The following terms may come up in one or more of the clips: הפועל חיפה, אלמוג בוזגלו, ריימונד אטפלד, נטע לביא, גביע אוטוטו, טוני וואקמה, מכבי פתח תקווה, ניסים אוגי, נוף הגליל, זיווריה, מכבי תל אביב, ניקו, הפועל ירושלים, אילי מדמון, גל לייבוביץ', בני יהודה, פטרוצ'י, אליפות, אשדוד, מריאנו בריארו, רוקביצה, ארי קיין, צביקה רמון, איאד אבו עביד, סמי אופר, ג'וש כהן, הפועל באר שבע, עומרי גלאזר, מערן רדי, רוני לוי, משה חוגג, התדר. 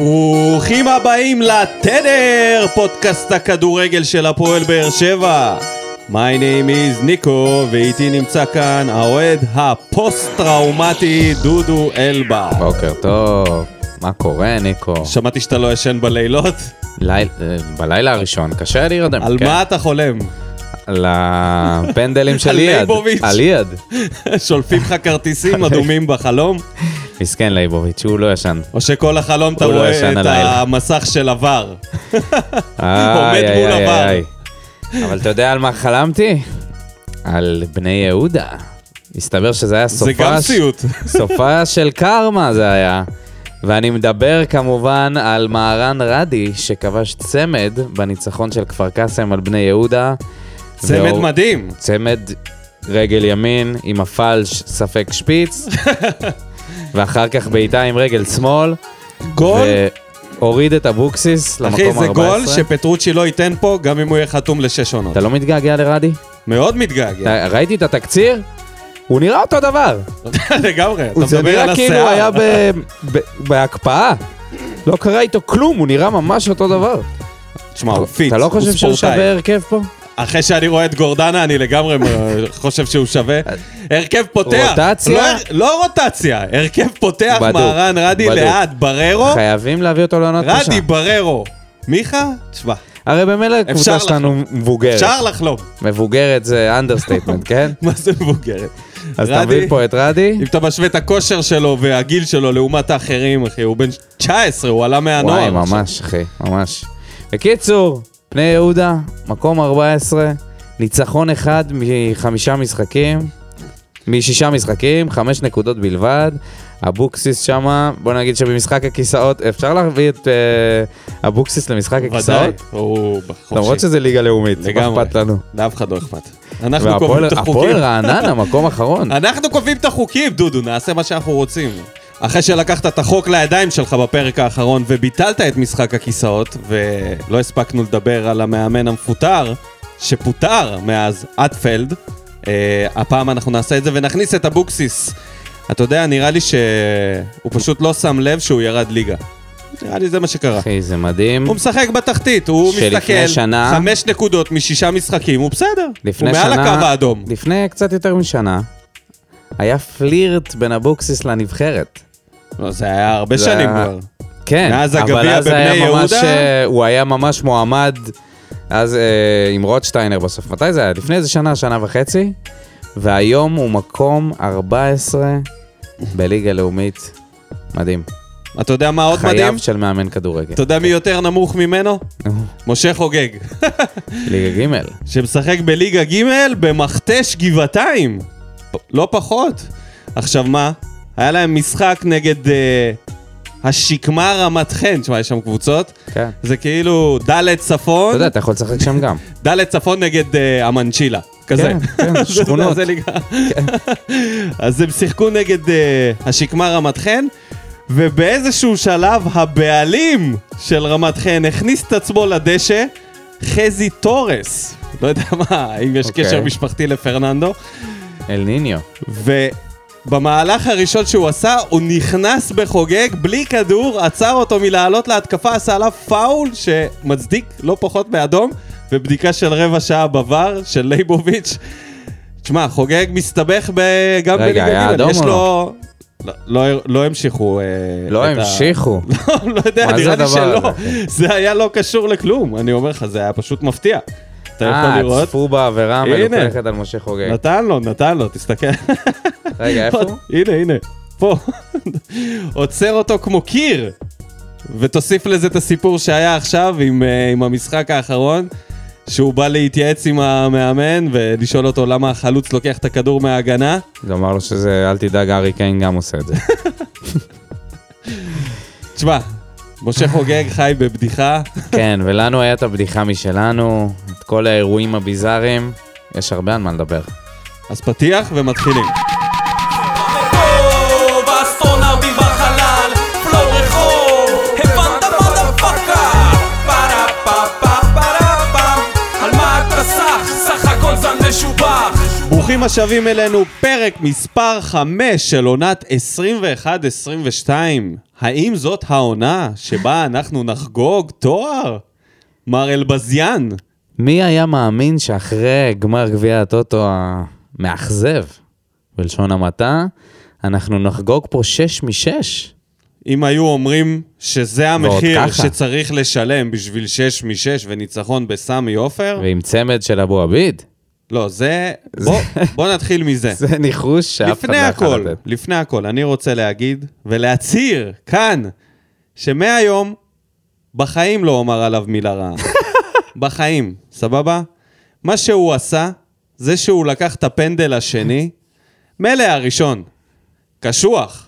ברוכים הבאים לתדר, פודקאסט הכדורגל של הפועל באר שבע. My name is ניקו, ואיתי נמצא כאן האוהד הפוסט-טראומטי דודו אלבה. בוקר טוב, מה קורה ניקו? שמעתי שאתה לא ישן בלילות? בלילה הראשון, קשה להירדם. על מה אתה חולם? על הפנדלים של ליד. על יד. שולפים לך כרטיסים אדומים בחלום? מסכן ליבוביץ', הוא לא ישן. או שכל החלום אתה רואה את המסך של עבר. עומד מול עבר. אבל אתה יודע על מה חלמתי? על בני יהודה. הסתבר שזה היה סופה... זה גם סיוט. סופה של קרמה זה היה. ואני מדבר כמובן על מערן רדי, שכבש צמד בניצחון של כפר קסם על בני יהודה. צמד מדהים. צמד רגל ימין עם הפלש ספק שפיץ. ואחר כך בעיטה עם רגל שמאל. גול. הוריד את אבוקסיס למקום 14. אחי, זה גול שפטרוצ'י לא ייתן פה, גם אם הוא יהיה חתום לשש עונות. אתה לא מתגעגע לרדי? מאוד מתגעגע. ראיתי את התקציר? הוא נראה אותו דבר. לגמרי, אתה מדבר על השיער. זה נראה כאילו הוא היה בהקפאה. לא קרה איתו כלום, הוא נראה ממש אותו דבר. תשמע, הוא פיץ. אתה לא חושב שהוא שווה הרכב פה? אחרי שאני רואה את גורדנה, אני לגמרי חושב שהוא שווה. הרכב פותח. רוטציה? לא רוטציה. הרכב פותח, מערן רדי ליד, בררו. חייבים להביא אותו לענות תשע. רדי, בררו. מיכה? תשמע. הרי במילא קבוצה שלנו מבוגרת. אפשר לחלום. מבוגרת זה אנדרסטייטמנט, כן? מה זה מבוגרת? אז תביא פה את רדי. אם אתה משווה את הכושר שלו והגיל שלו לעומת האחרים, אחי, הוא בן 19, הוא עלה מהנוער. וואי, ממש, אחי, ממש. בקיצור, בני יהודה, מקום 14, ניצחון אחד משישה משחקים, 5 נקודות בלבד. אבוקסיס שמה, בוא נגיד שבמשחק הכיסאות, אפשר להביא את אבוקסיס למשחק הכיסאות? ודאי. למרות שזה ליגה לאומית, מה אכפת לנו? לאף אחד לא אכפת. אנחנו קובעים את החוקים. הפועל רעננה, מקום אחרון. אנחנו קובעים את החוקים, דודו, נעשה מה שאנחנו רוצים. אחרי שלקחת את החוק לידיים שלך בפרק האחרון וביטלת את משחק הכיסאות, ולא הספקנו לדבר על המאמן המפוטר, שפוטר מאז אטפלד, הפעם אנחנו נעשה את זה ונכניס את אבוקסיס. אתה יודע, נראה לי שהוא פשוט לא שם לב שהוא ירד ליגה. נראה לי זה מה שקרה. אחי, זה מדהים. הוא משחק בתחתית, הוא מסתכל, 5 נקודות מ6 משחקים, הוא בסדר. הוא מעל הקו האדום. לפני קצת יותר משנה, היה פלירט בין אבוקסיס לנבחרת. לא, זה היה הרבה שנים כבר. כן, אבל אז הוא היה ממש מועמד, אז עם רוטשטיינר בסוף. מתי זה היה? לפני איזה שנה, שנה וחצי. והיום הוא מקום 14 בליגה לאומית. מדהים. אתה יודע מה עוד מדהים? חייב של מאמן כדורגל. אתה יודע מי יותר נמוך ממנו? משה חוגג. ליגה ג' שמשחק בליגה ג' במכתש גבעתיים. לא פחות. עכשיו מה? היה להם משחק נגד השקמה רמת חן, תשמע, יש שם קבוצות. כן. זה כאילו ד' צפון. אתה יודע, אתה יכול לשחק שם גם. ד' צפון נגד המנצ'ילה. כזה. כן, כן, שכונות. זה ליגה. אז הם שיחקו נגד השקמה רמת חן, ובאיזשהו שלב הבעלים של רמת חן הכניס את עצמו לדשא, חזי טורס. לא יודע מה, אם יש קשר משפחתי לפרננדו. אל ניניו. ובמהלך הראשון שהוא עשה, הוא נכנס בחוגג, בלי כדור, עצר אותו מלעלות להתקפה, עשה עליו פאול שמצדיק לא פחות מאדום, ובדיקה של 1/4 שעה בוואר של לייבוביץ'. תשמע, חוגג מסתבך גם בליגה ג'. יש לו... לא המשיכו. לא המשיכו? לא יודע, נראה לי שלא. זה היה לא קשור לכלום. אני אומר לך, זה היה פשוט מפתיע. אתה יכול לראות? צפו בעבירה מלוכלכת על משה חוגג. נתן לו, תסתכל. רגע, איפה הוא? הנה, פה. עוצר אותו כמו קיר. ותוסיף לזה את הסיפור שהיה עכשיו עם המשחק האחרון, שהוא בא להתייעץ עם המאמן ולשאול אותו למה החלוץ לוקח את הכדור מההגנה. זה אמר לו שזה, אל תדאג, ארי קיין גם עושה את זה. תשמע, משה חוגג חי בבדיחה. כן, ולנו היה את הבדיחה משלנו, את כל האירועים הביזאריים, יש הרבה על מה לדבר. אז פתיח ומתחילים. ברוכים השבים אלינו, פרק מספר 5 של עונת 21-22, האם זאת העונה שבה אנחנו נחגוג תואר? מר אלבזיאן. מי היה מאמין שאחרי גמר גביע הטוטו המאכזב, בלשון המעטה, אנחנו נחגוג פה 6 מ-6? אם היו אומרים שזה המחיר שצריך לשלם בשביל 6 מ-6 וניצחון בסמי אופר. ועם צמד של אבו עביד. לא, זה... בוא נתחיל מזה. זה ניחוש שאף אחד לא יכול לתת. לפני הכל, אני רוצה להגיד ולהצהיר כאן, שמהיום בחיים לא אומר עליו מילה רעה. בחיים, סבבה? מה שהוא עשה, זה שהוא לקח את הפנדל השני, מלא הראשון, קשוח,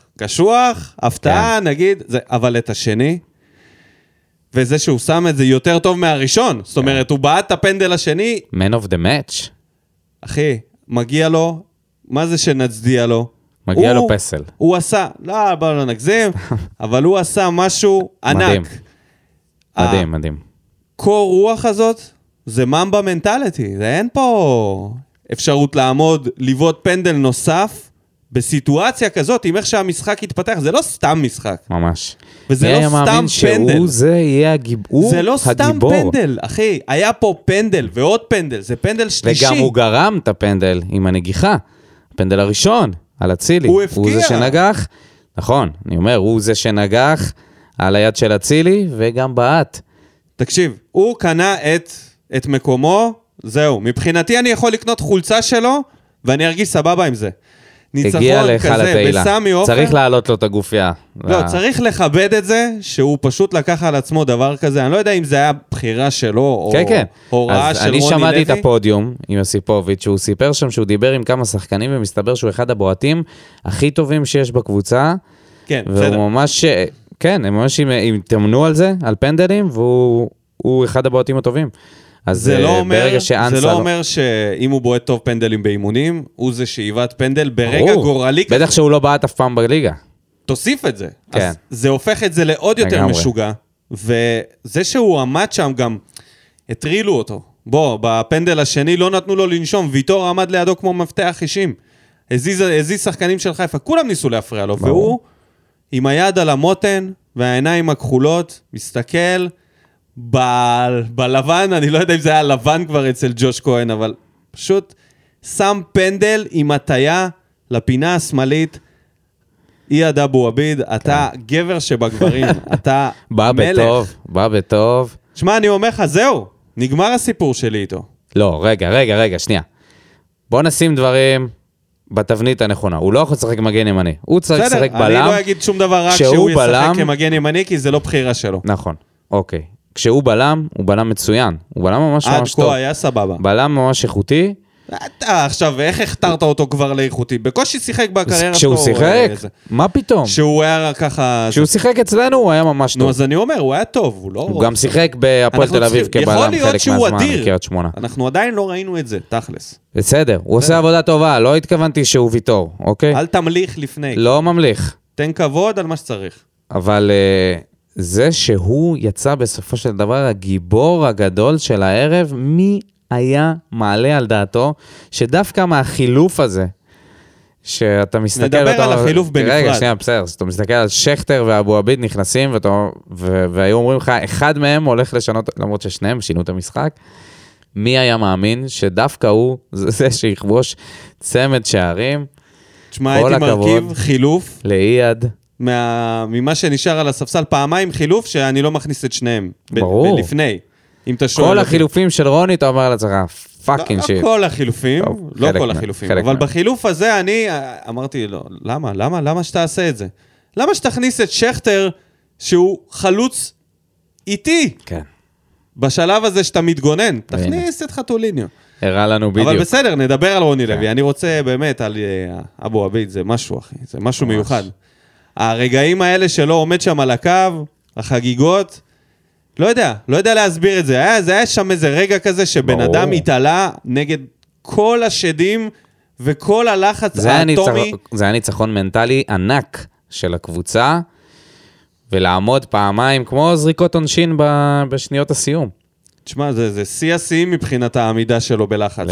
הפתעה, נגיד, זה, אבל את השני, וזה שהוא שם את זה יותר טוב מהראשון, זאת אומרת, הוא בעט את הפנדל השני, Man of the match. אחי, מגיע לו, מה זה שנצדיע לו? מגיע לו פסל. הוא עשה, לא נגזים, אבל הוא עשה משהו ענק. מדהים. קור רוח הזאת, זה ממבה מנטליטי, זה אין פה אפשרות לעמוד, ליוות פנדל נוסף, בסיטואציה כזאת, עם איך שהמשחק יתפתח, זה לא סתם משחק. ממש. וזה לא סתם פנדל. זה יהיה הגיבור. זה לא סתם פנדל, אחי. היה פה פנדל ועוד פנדל, זה פנדל שלישי. וגם הוא גרם את הפנדל עם הנגיחה. הפנדל הראשון, על הצילי. הוא הפקיע. הוא זה שנגח, נכון, אני אומר, הוא זה שנגח על היד של הצילי, וגם בעט. תקשיב, הוא קנה את מקומו, זהו. מבחינתי אני יכול לקנות חולצה שלו, ואני ארגיש סבבה עם זה. ניצחון כזה בסמי אופר. צריך להעלות לו את הגופיה. לא, צריך לכבד את זה, שהוא פשוט לקח על עצמו דבר כזה. אני לא יודע אם זה היה בחירה שלו, או הוראה של רוני לוי. אז אני שמעתי את הפודיום עם יוסיפוביץ', שהוא סיפר שם שהוא דיבר עם כמה שחקנים, ומסתבר שהוא אחד הבועטים הכי טובים שיש בקבוצה. כן, בסדר. כן, הם ממש התאמנו על זה, על פנדלים, והוא אחד הבועטים הטובים. זה לא אומר שאם הוא בועט טוב פנדלים באימונים, הוא זה שאיבת פנדל ברגע גורלי. בטח שהוא לא בעט אף פעם בליגה. תוסיף את זה. אז זה הופך את זה לעוד יותר משוגע. וזה שהוא עמד שם גם, הטרילו אותו. בוא, בפנדל השני לא נתנו לו לנשום, ויתור עמד לידו כמו מפתח אישים. הזיז שחקנים של חיפה, כולם ניסו להפריע לו, והוא עם היד על המותן והעיניים הכחולות, מסתכל... בלבן, אני לא יודע אם זה היה לבן כבר אצל ג'וש כהן, אבל פשוט שם פנדל עם הטיה לפינה השמאלית, אייד אבו עביד, אתה גבר שבגברים, אתה מלך. בא בטוב. שמע, אני אומר לך, זהו, נגמר הסיפור שלי איתו. לא, רגע, שנייה. בוא נשים דברים בתבנית הנכונה. הוא לא יכול לשחק מגן ימני. הוא צריך לשחק בלם. אני לא אגיד שום דבר רק שהוא ישחק כמגן ימני, כי זה לא בחירה שלו. נכון, אוקיי. כשהוא בלם, הוא בלם מצוין. הוא בלם ממש טוב. עד כה היה סבבה. בלם ממש איכותי. אתה עכשיו, איך הכתרת אותו כבר לאיכותי? בקושי שיחק בקריירה. כשהוא שיחק? מה פתאום? כשהוא היה ככה... כשהוא שיחק אצלנו, הוא היה ממש טוב. נו, אז אני אומר, הוא היה טוב. הוא גם שיחק בהפועל תל אביב כבלם חלק מהזמן, בקריית שמונה. אנחנו עדיין לא ראינו את זה, תכלס. בסדר, הוא עושה עבודה טובה, לא התכוונתי שהוא ויתור, אוקיי? אל תמליך לפני. לא ממליך. תן כבוד על מה שצריך. אבל זה שהוא יצא בסופו של דבר הגיבור הגדול של הערב, מי היה מעלה על דעתו, שדווקא מהחילוף הזה, שאתה מסתכל... נדבר על החילוף בנפרד. רגע, שנייה, בסדר, אתה מסתכל על שכתר ואבו עביד נכנסים, והיו אומרים לך, אחד מהם הולך לשנות, למרות ששניהם שינו את המשחק, מי היה מאמין שדווקא הוא, זה שיכבוש צמד שערים, תשמע, הייתי מרכיב חילוף. ליד. ממה שנשאר על הספסל, פעמיים חילוף שאני לא מכניס את שניהם. ברור. לפני. כל החילופים של רוני, אתה אומר לצריך, פאקינג שיט. לא כל החילופים, לא כל החילופים. אבל בחילוף הזה אני אמרתי, לא, למה שתעשה את זה? למה שתכניס את שכתר שהוא חלוץ איתי? כן. בשלב הזה שאתה מתגונן, תכניס את חתוליניו. הראה לנו בדיוק. אבל בסדר, נדבר על רוני לוי. אני רוצה באמת על אבו עביד, זה משהו, אחי. זה משהו מיוחד. הרגעים האלה שלו עומד שם על הקו, החגיגות, לא יודע להסביר את זה. היה שם איזה רגע כזה שבן אדם התעלה נגד כל השדים וכל הלחץ האטומי. זה היה ניצחון מנטלי ענק של הקבוצה, ולעמוד פעמיים כמו זריקות עונשין בשניות הסיום. תשמע, זה שיא השיאים מבחינת העמידה שלו בלחץ.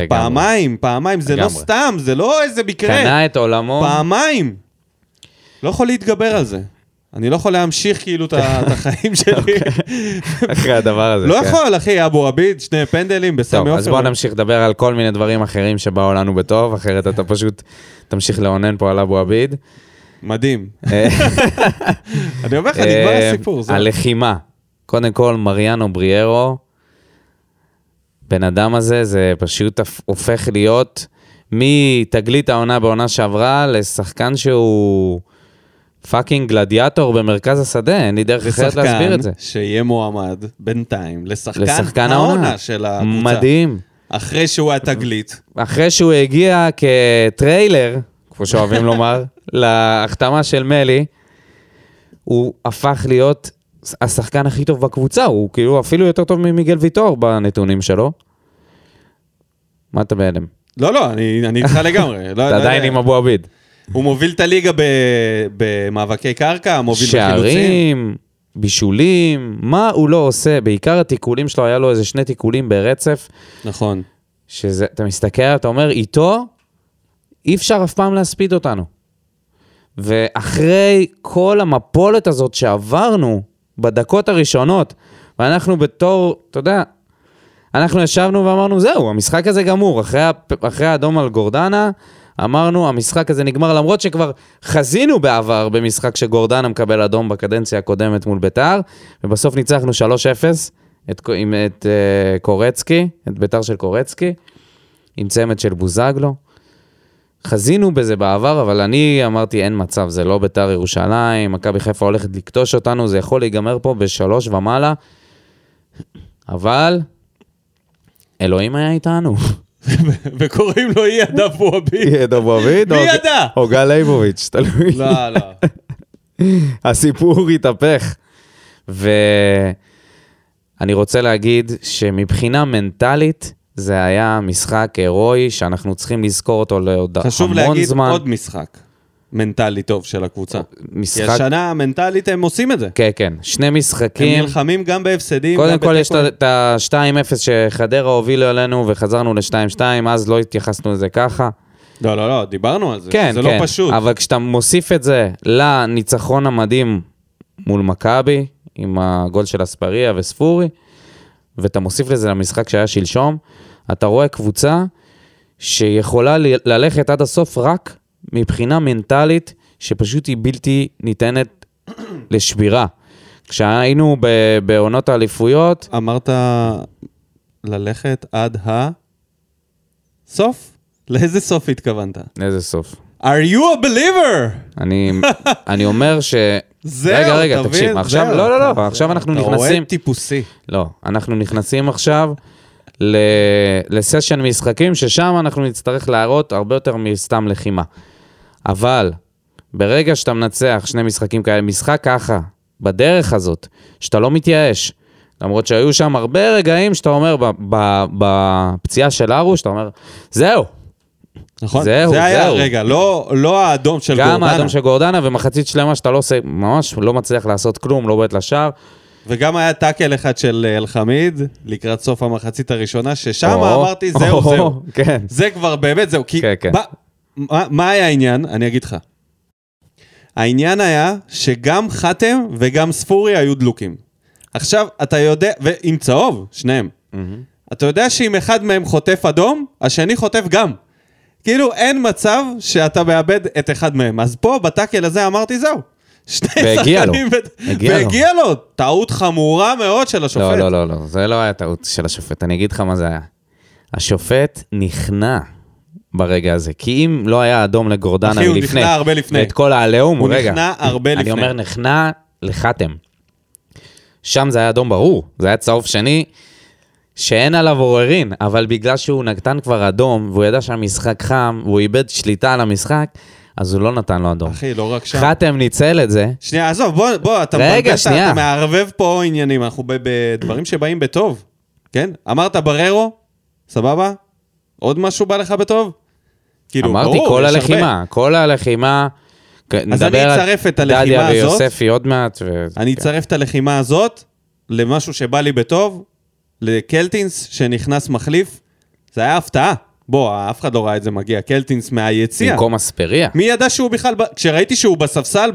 פעמיים, זה לא סתם, זה לא איזה בקרה. קנה את עולמו. פעמיים. לא יכול להתגבר על זה. אני לא יכול להמשיך כאילו את החיים שלי. אחרי הדבר הזה. לא יכול, אחי, אבו רביד, שני פנדלים בסמי אופר. אז בוא נמשיך לדבר על כל מיני דברים אחרים שבאו לנו בטוב, אחרת אתה פשוט תמשיך לעונן פה על אבו רביד. מדהים. אני אומר לך, נגמר הסיפור. הלחימה. קודם כל, מריאנו בריארו, בן אדם הזה, זה פשוט הופך להיות מתגלית העונה בעונה שעברה, לשחקן שהוא... פאקינג גלדיאטור במרכז השדה, אין לי דרך אחרת להסביר את זה. לשחקן שיהיה מועמד בינתיים, לשחקן העונה של הקבוצה. מדהים. אחרי שהוא התגלית. אחרי שהוא הגיע כטריילר, כמו שאוהבים לומר, להחתמה של מלי, הוא הפך להיות השחקן הכי טוב בקבוצה, הוא כאילו אפילו יותר טוב ממיגל ויטור בנתונים שלו. מה אתה בעלם? לא, לא, אני איתך לגמרי. אתה עדיין עם אבו עביד. הוא מוביל את הליגה במאבקי קרקע, מוביל בחילוצים. שערים, בישולים, מה הוא לא עושה? בעיקר התיקולים שלו, היה לו איזה שני תיקולים ברצף. נכון. שזה, אתה מסתכל, אתה אומר, איתו אי אפשר אף פעם להספיד אותנו. ואחרי כל המפולת הזאת שעברנו בדקות הראשונות, ואנחנו בתור, אתה יודע, אנחנו ישבנו ואמרנו, זהו, המשחק הזה גמור. אחרי האדום על גורדנה, אמרנו, המשחק הזה נגמר, למרות שכבר חזינו בעבר במשחק שגורדנה מקבל אדום בקדנציה הקודמת מול ביתר, ובסוף ניצחנו 3-0 עם את קורצקי, את ביתר של קורצקי, עם צמד של בוזגלו. חזינו בזה בעבר, אבל אני אמרתי, אין מצב, זה לא ביתר ירושלים, מכבי חיפה הולכת לקטוש אותנו, זה יכול להיגמר פה ב3 ומעלה, אבל אלוהים היה איתנו. וקוראים לו ידע בועביד. ידע בועביד? מי ידע? או גל ליבוביץ', תלוי. לא, לא. הסיפור התהפך. ואני רוצה להגיד שמבחינה מנטלית, זה היה משחק הירואי, שאנחנו צריכים לזכור אותו לעוד המון זמן. חשוב להגיד עוד משחק מנטלי טוב של הקבוצה. משחק... כי השנה המנטלית הם עושים את זה. כן, כן. שני משחקים. הם נלחמים גם בהפסדים. קודם כל יש את ה-2-0 שחדרה הובילו עלינו וחזרנו ל-2-2, אז לא התייחסנו לזה ככה. לא, לא, לא, דיברנו על זה. כן, זה כן. לא פשוט. אבל כשאתה מוסיף את זה לניצחון המדהים מול מכבי, עם הגול של אספריה וספורי, ואתה מוסיף לזה למשחק שהיה שלשום, אתה רואה קבוצה שיכולה ללכת עד הסוף רק מבחינה מנטלית, שפשוט היא בלתי ניתנת לשבירה. כשהיינו בעונות האליפויות... אמרת ללכת עד הסוף? לאיזה סוף התכוונת? לאיזה סוף? Are you a believer? אני אומר ש... רגע, תקשיב. לא, עכשיו אנחנו נכנסים... אתה רואה טיפוסי. לא, אנחנו נכנסים עכשיו... לסשן משחקים, ששם אנחנו נצטרך להראות הרבה יותר מסתם לחימה. אבל, ברגע שאתה מנצח שני משחקים כאלה, משחק ככה, בדרך הזאת, שאתה לא מתייאש, למרות שהיו שם הרבה רגעים שאתה אומר, בפציעה של ארו, שאתה אומר, זהו. נכון, זה היה הרגע, לא האדום של גורדנה. גם האדום של גורדנה, ומחצית שלמה שאתה ממש לא מצליח לעשות כלום, לא בית לשער, וגם היה טאקל אחד של אלחמיד, לקראת סוף המחצית הראשונה, ששם אמרתי, זהו. זה כבר באמת, זהו. מה היה העניין? אני אגיד לך. העניין היה שגם חתם וגם ספורי היו דלוקים. עכשיו, אתה יודע, ועם צהוב, שניהם. אתה יודע שאם אחד מהם חוטף אדום, השני חוטף גם. כאילו, אין מצב שאתה מאבד את אחד מהם. אז פה, בטאקל הזה, אמרתי, זהו. והגיע לו טעות חמורה מאוד של השופט. לא, זה לא היה טעות של השופט. אני אגיד לך מה זה היה. השופט נכנע ברגע הזה, כי אם לא היה אדום לגורדנה לפני את כל העליהום, הוא נכנע הרבה לפני. אני אומר נכנע לחתם, שם זה היה אדום ברור, זה היה צהוב שני שאין עליו עוררין, אבל בגלל שהוא נגתן כבר אדום והוא ידע שהמשחק חם והוא איבד שליטה על המשחק, אז הוא לא נתן לו אדום. אחי, לא רק שם. חתם ניצל את זה. שנייה, עזוב, בוא, אתה מערבב פה עניינים, אנחנו בדברים שבאים בטוב, כן? אמרת בררו, סבבה? עוד משהו בא לך בטוב? אמרתי, כל הלחימה, כל הלחימה. אז אני אצרף את הלחימה הזאת. דדיה ויוספי עוד מעט. אני אצרף את הלחימה הזאת למשהו שבא לי בטוב, לקלטינס שנכנס מחליף, זה היה הפתעה. בוא, אף אחד לא ראה את זה מגיע, קלטינס מהיציאה. במקום אספריה. מי ידע שהוא בכלל, כשראיתי שהוא בספסל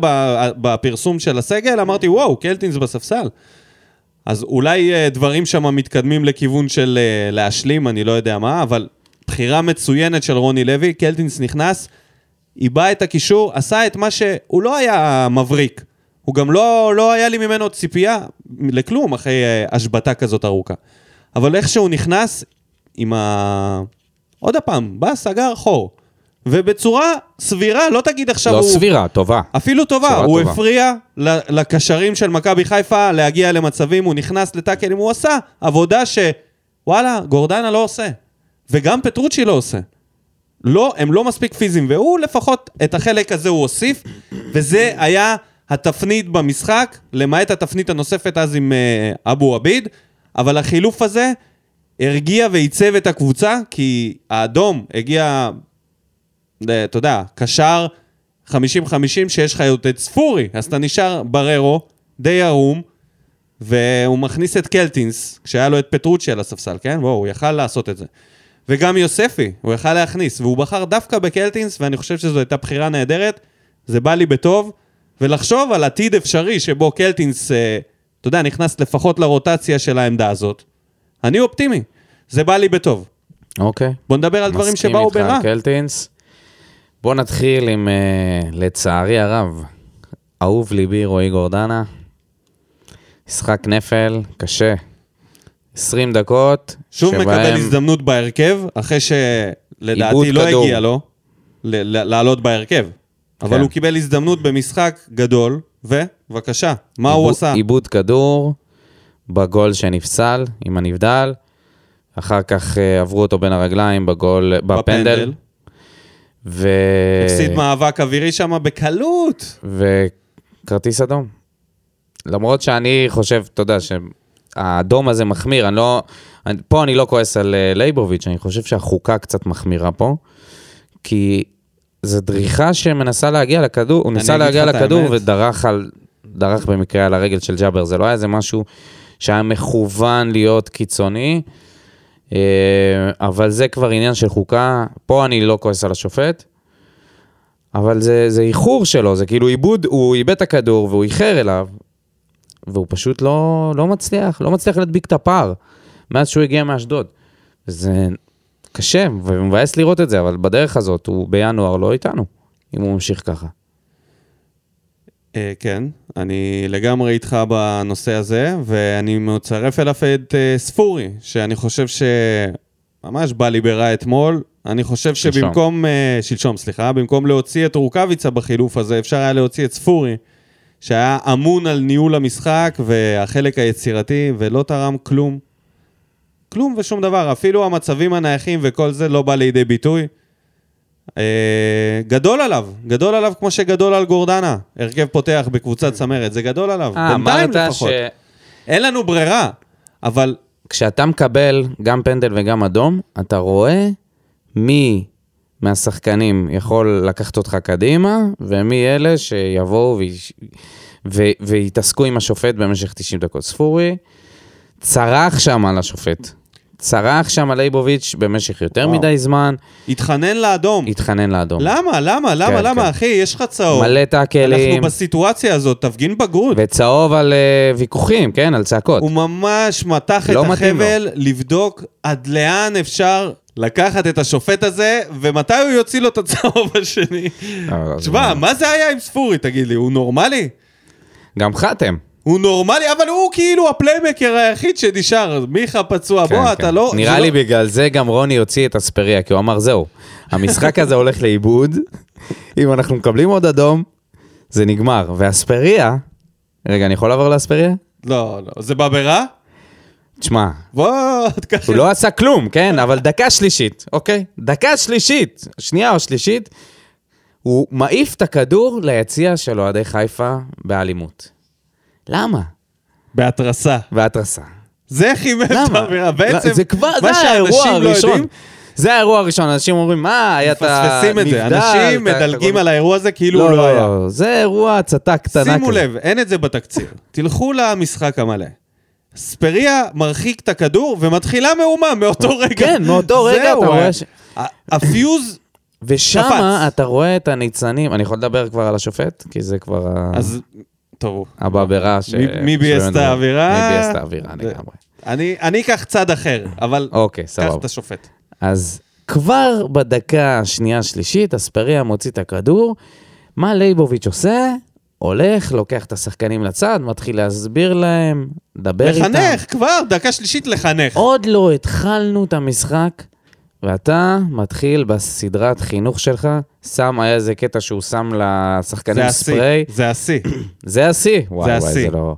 בפרסום של הסגל, אמרתי, וואו, קלטינס בספסל. אז אולי דברים שם מתקדמים לכיוון של להשלים, אני לא יודע מה, אבל בחירה מצוינת של רוני לוי, קלטינס נכנס, איבא את הקישור, עשה את מה שהוא לא היה מבריק, הוא גם לא היה לי ממנו ציפייה לכלום, אחרי השבטה כזאת ארוכה. אבל איך שהוא נכנס עם ה... עוד הפעם, בא, סגר, חור. ובצורה סבירה, לא תגיד עכשיו לא הוא... לא סבירה, טובה. אפילו טובה. הוא טובה. הפריע לקשרים של מכבי חיפה להגיע למצבים, הוא נכנס לטאקלים, הוא עשה עבודה ש... וואלה, גורדנה לא עושה. וגם פטרוצ'י לא עושה. לא, הם לא מספיק פיזיים, והוא לפחות את החלק הזה הוא הוסיף, וזה היה התפנית במשחק, למעט התפנית הנוספת אז עם אבו עביד, אבל החילוף הזה... הרגיע ועיצב את הקבוצה, כי האדום הגיע, אתה יודע, קשר 50-50 שיש לך יוטט ספורי, אז אתה נשאר בררו, די ערום, והוא מכניס את קלטינס, כשהיה לו את פטרוצ'י על הספסל, כן? בואו, הוא יכל לעשות את זה. וגם יוספי, הוא יכל להכניס, והוא בחר דווקא בקלטינס, ואני חושב שזו הייתה בחירה נהדרת, זה בא לי בטוב, ולחשוב על עתיד אפשרי שבו קלטינס, אתה יודע, נכנס לפחות לרוטציה של העמדה הזאת, אני אופטימי. זה בא לי בטוב. אוקיי. בוא נדבר על דברים שבאו ברע. מסכים איתך, קלטינס. בוא נתחיל עם, לצערי הרב, אהוב ליבי רועי גורדנה. משחק נפל, קשה. 20 דקות. שוב מקבל הזדמנות בהרכב, אחרי שלדעתי לא הגיע לו לעלות בהרכב. אבל הוא קיבל הזדמנות במשחק גדול, ובבקשה, מה הוא עשה? עיבוד כדור. בגול שנפסל, עם הנבדל, אחר כך עברו אותו בין הרגליים בגול, בפנדל. הפסיד מאבק אווירי שם בקלות. וכרטיס אדום. למרות שאני חושב, אתה יודע, שהאדום הזה מחמיר, פה אני לא כועס על לייבוביץ', אני חושב שהחוקה קצת מחמירה פה, כי זו דריכה שמנסה להגיע לכדור, הוא נסה להגיע לכדור ודרך במקרה על הרגל של ג'אבר, זה לא היה איזה משהו, שהיה מכוון להיות קיצוני, אבל זה כבר עניין של חוקה, פה אני לא כועס על השופט, אבל זה איחור שלו, זה כאילו איבוד, הוא איבד את הכדור, והוא איחר אליו, והוא פשוט לא מצליח לדביק את הפער, מאז שהוא הגיע מאשדוד, זה קשה, ומבאס לראות את זה, אבל בדרך הזאת, הוא בינואר לא איתנו, אם הוא ממשיך ככה. כן, אני לגמרי איתך בנושא הזה, ואני מצרף אליו את ספורי, שאני חושב שממש בא ליברה אתמול, אני חושב במקום להוציא את רוקביצה בחילוף הזה, אפשר היה להוציא את ספורי, שהיה אמון על ניהול המשחק, והחלק היצירתי, ולא תרם כלום ושום דבר, אפילו המצבים הנייחים וכל זה לא בא לידי ביטוי, גדול עליו כמו שגדול על גורדנה, הרכב פותח בקבוצת צמרת, זה גדול עליו, בינתיים לפחות. אין לנו ברירה, אבל... כשאתה מקבל גם פנדל וגם אדום, אתה רואה מי מהשחקנים יכול לקחת אותך קדימה, ומי אלה שיבואו ויתעסקו עם השופט במשך 90 דקות. ספורי, צרח שם על השופט. צרח שם לייבוביץ' במשך יותר מדי זמן. התחנן לאדום. למה, אחי? יש לך צהוב. מלא תעקלים. אנחנו בסיטואציה הזאת, תפגין בגרות. וצהוב על ויכוחים, כן, על צעקות. הוא ממש מתח את החבל לבדוק עד לאן אפשר לקחת את השופט הזה, ומתי הוא יוציא לו את הצהוב השני. תשמע, מה זה היה עם ספורי, תגיד לי? הוא נורמלי? גם חתם. הוא נורמלי, אבל הוא כאילו הפליימקר היחיד שנשאר, מיכה פצוע, בוא, אתה לא... נראה לי בגלל זה גם רוני יוציא את אספריה, כי הוא אמר, זהו, המשחק הזה הולך לאיבוד, אם אנחנו מקבלים עוד אדום, זה נגמר, ואספריה, רגע, אני יכול לעבור לאספריה? לא, זה בברה? תשמע, הוא לא עשה כלום, כן, אבל דקה שלישית, אוקיי? שנייה או שלישית, הוא מעיף את הכדור ליציע של אוהדי חיפה באלימות. למה? בהתרסה. זה חימם את האווירה. בעצם, מה שהאנשים לא יודעים... זה האירוע הראשון, אנשים אומרים, מה, היה אתה נבדל? אנשים מדלגים על האירוע הזה כאילו הוא לא היה. זה אירוע צטה קטנה. שימו לב, אין את זה בתקציר. תלכו למשחק המלא. ספריה מרחיק את הכדור ומתחילה מאומה מאותו רגע. כן, מאותו רגע. הפיוז... ושמה אתה רואה את הניצנים, אני יכול לדבר כבר על השופט, כי זה כבר... אז טוב. הבעבירה ש... מי בייס את האווירה? מי בייס את האווירה, לגמרי. אני אקח צד אחר, אבל... אוקיי, סבבה. קח את השופט. אז כבר בדקה השנייה השלישית, הספריה מוציא את הכדור, מה לייבוביץ' עושה? הולך, לוקח את השחקנים לצד, מתחיל להסביר להם, דבר איתם. לחנך, כבר, דקה שלישית לחנך. עוד לא התחלנו את המשחק, ואתה מתחיל בסדרת חינוך שלך, שם, היה איזה קטע שהוא שם לשחקנים ספרי. זה השיא. זה השיא. וואי, וואי, זה לא...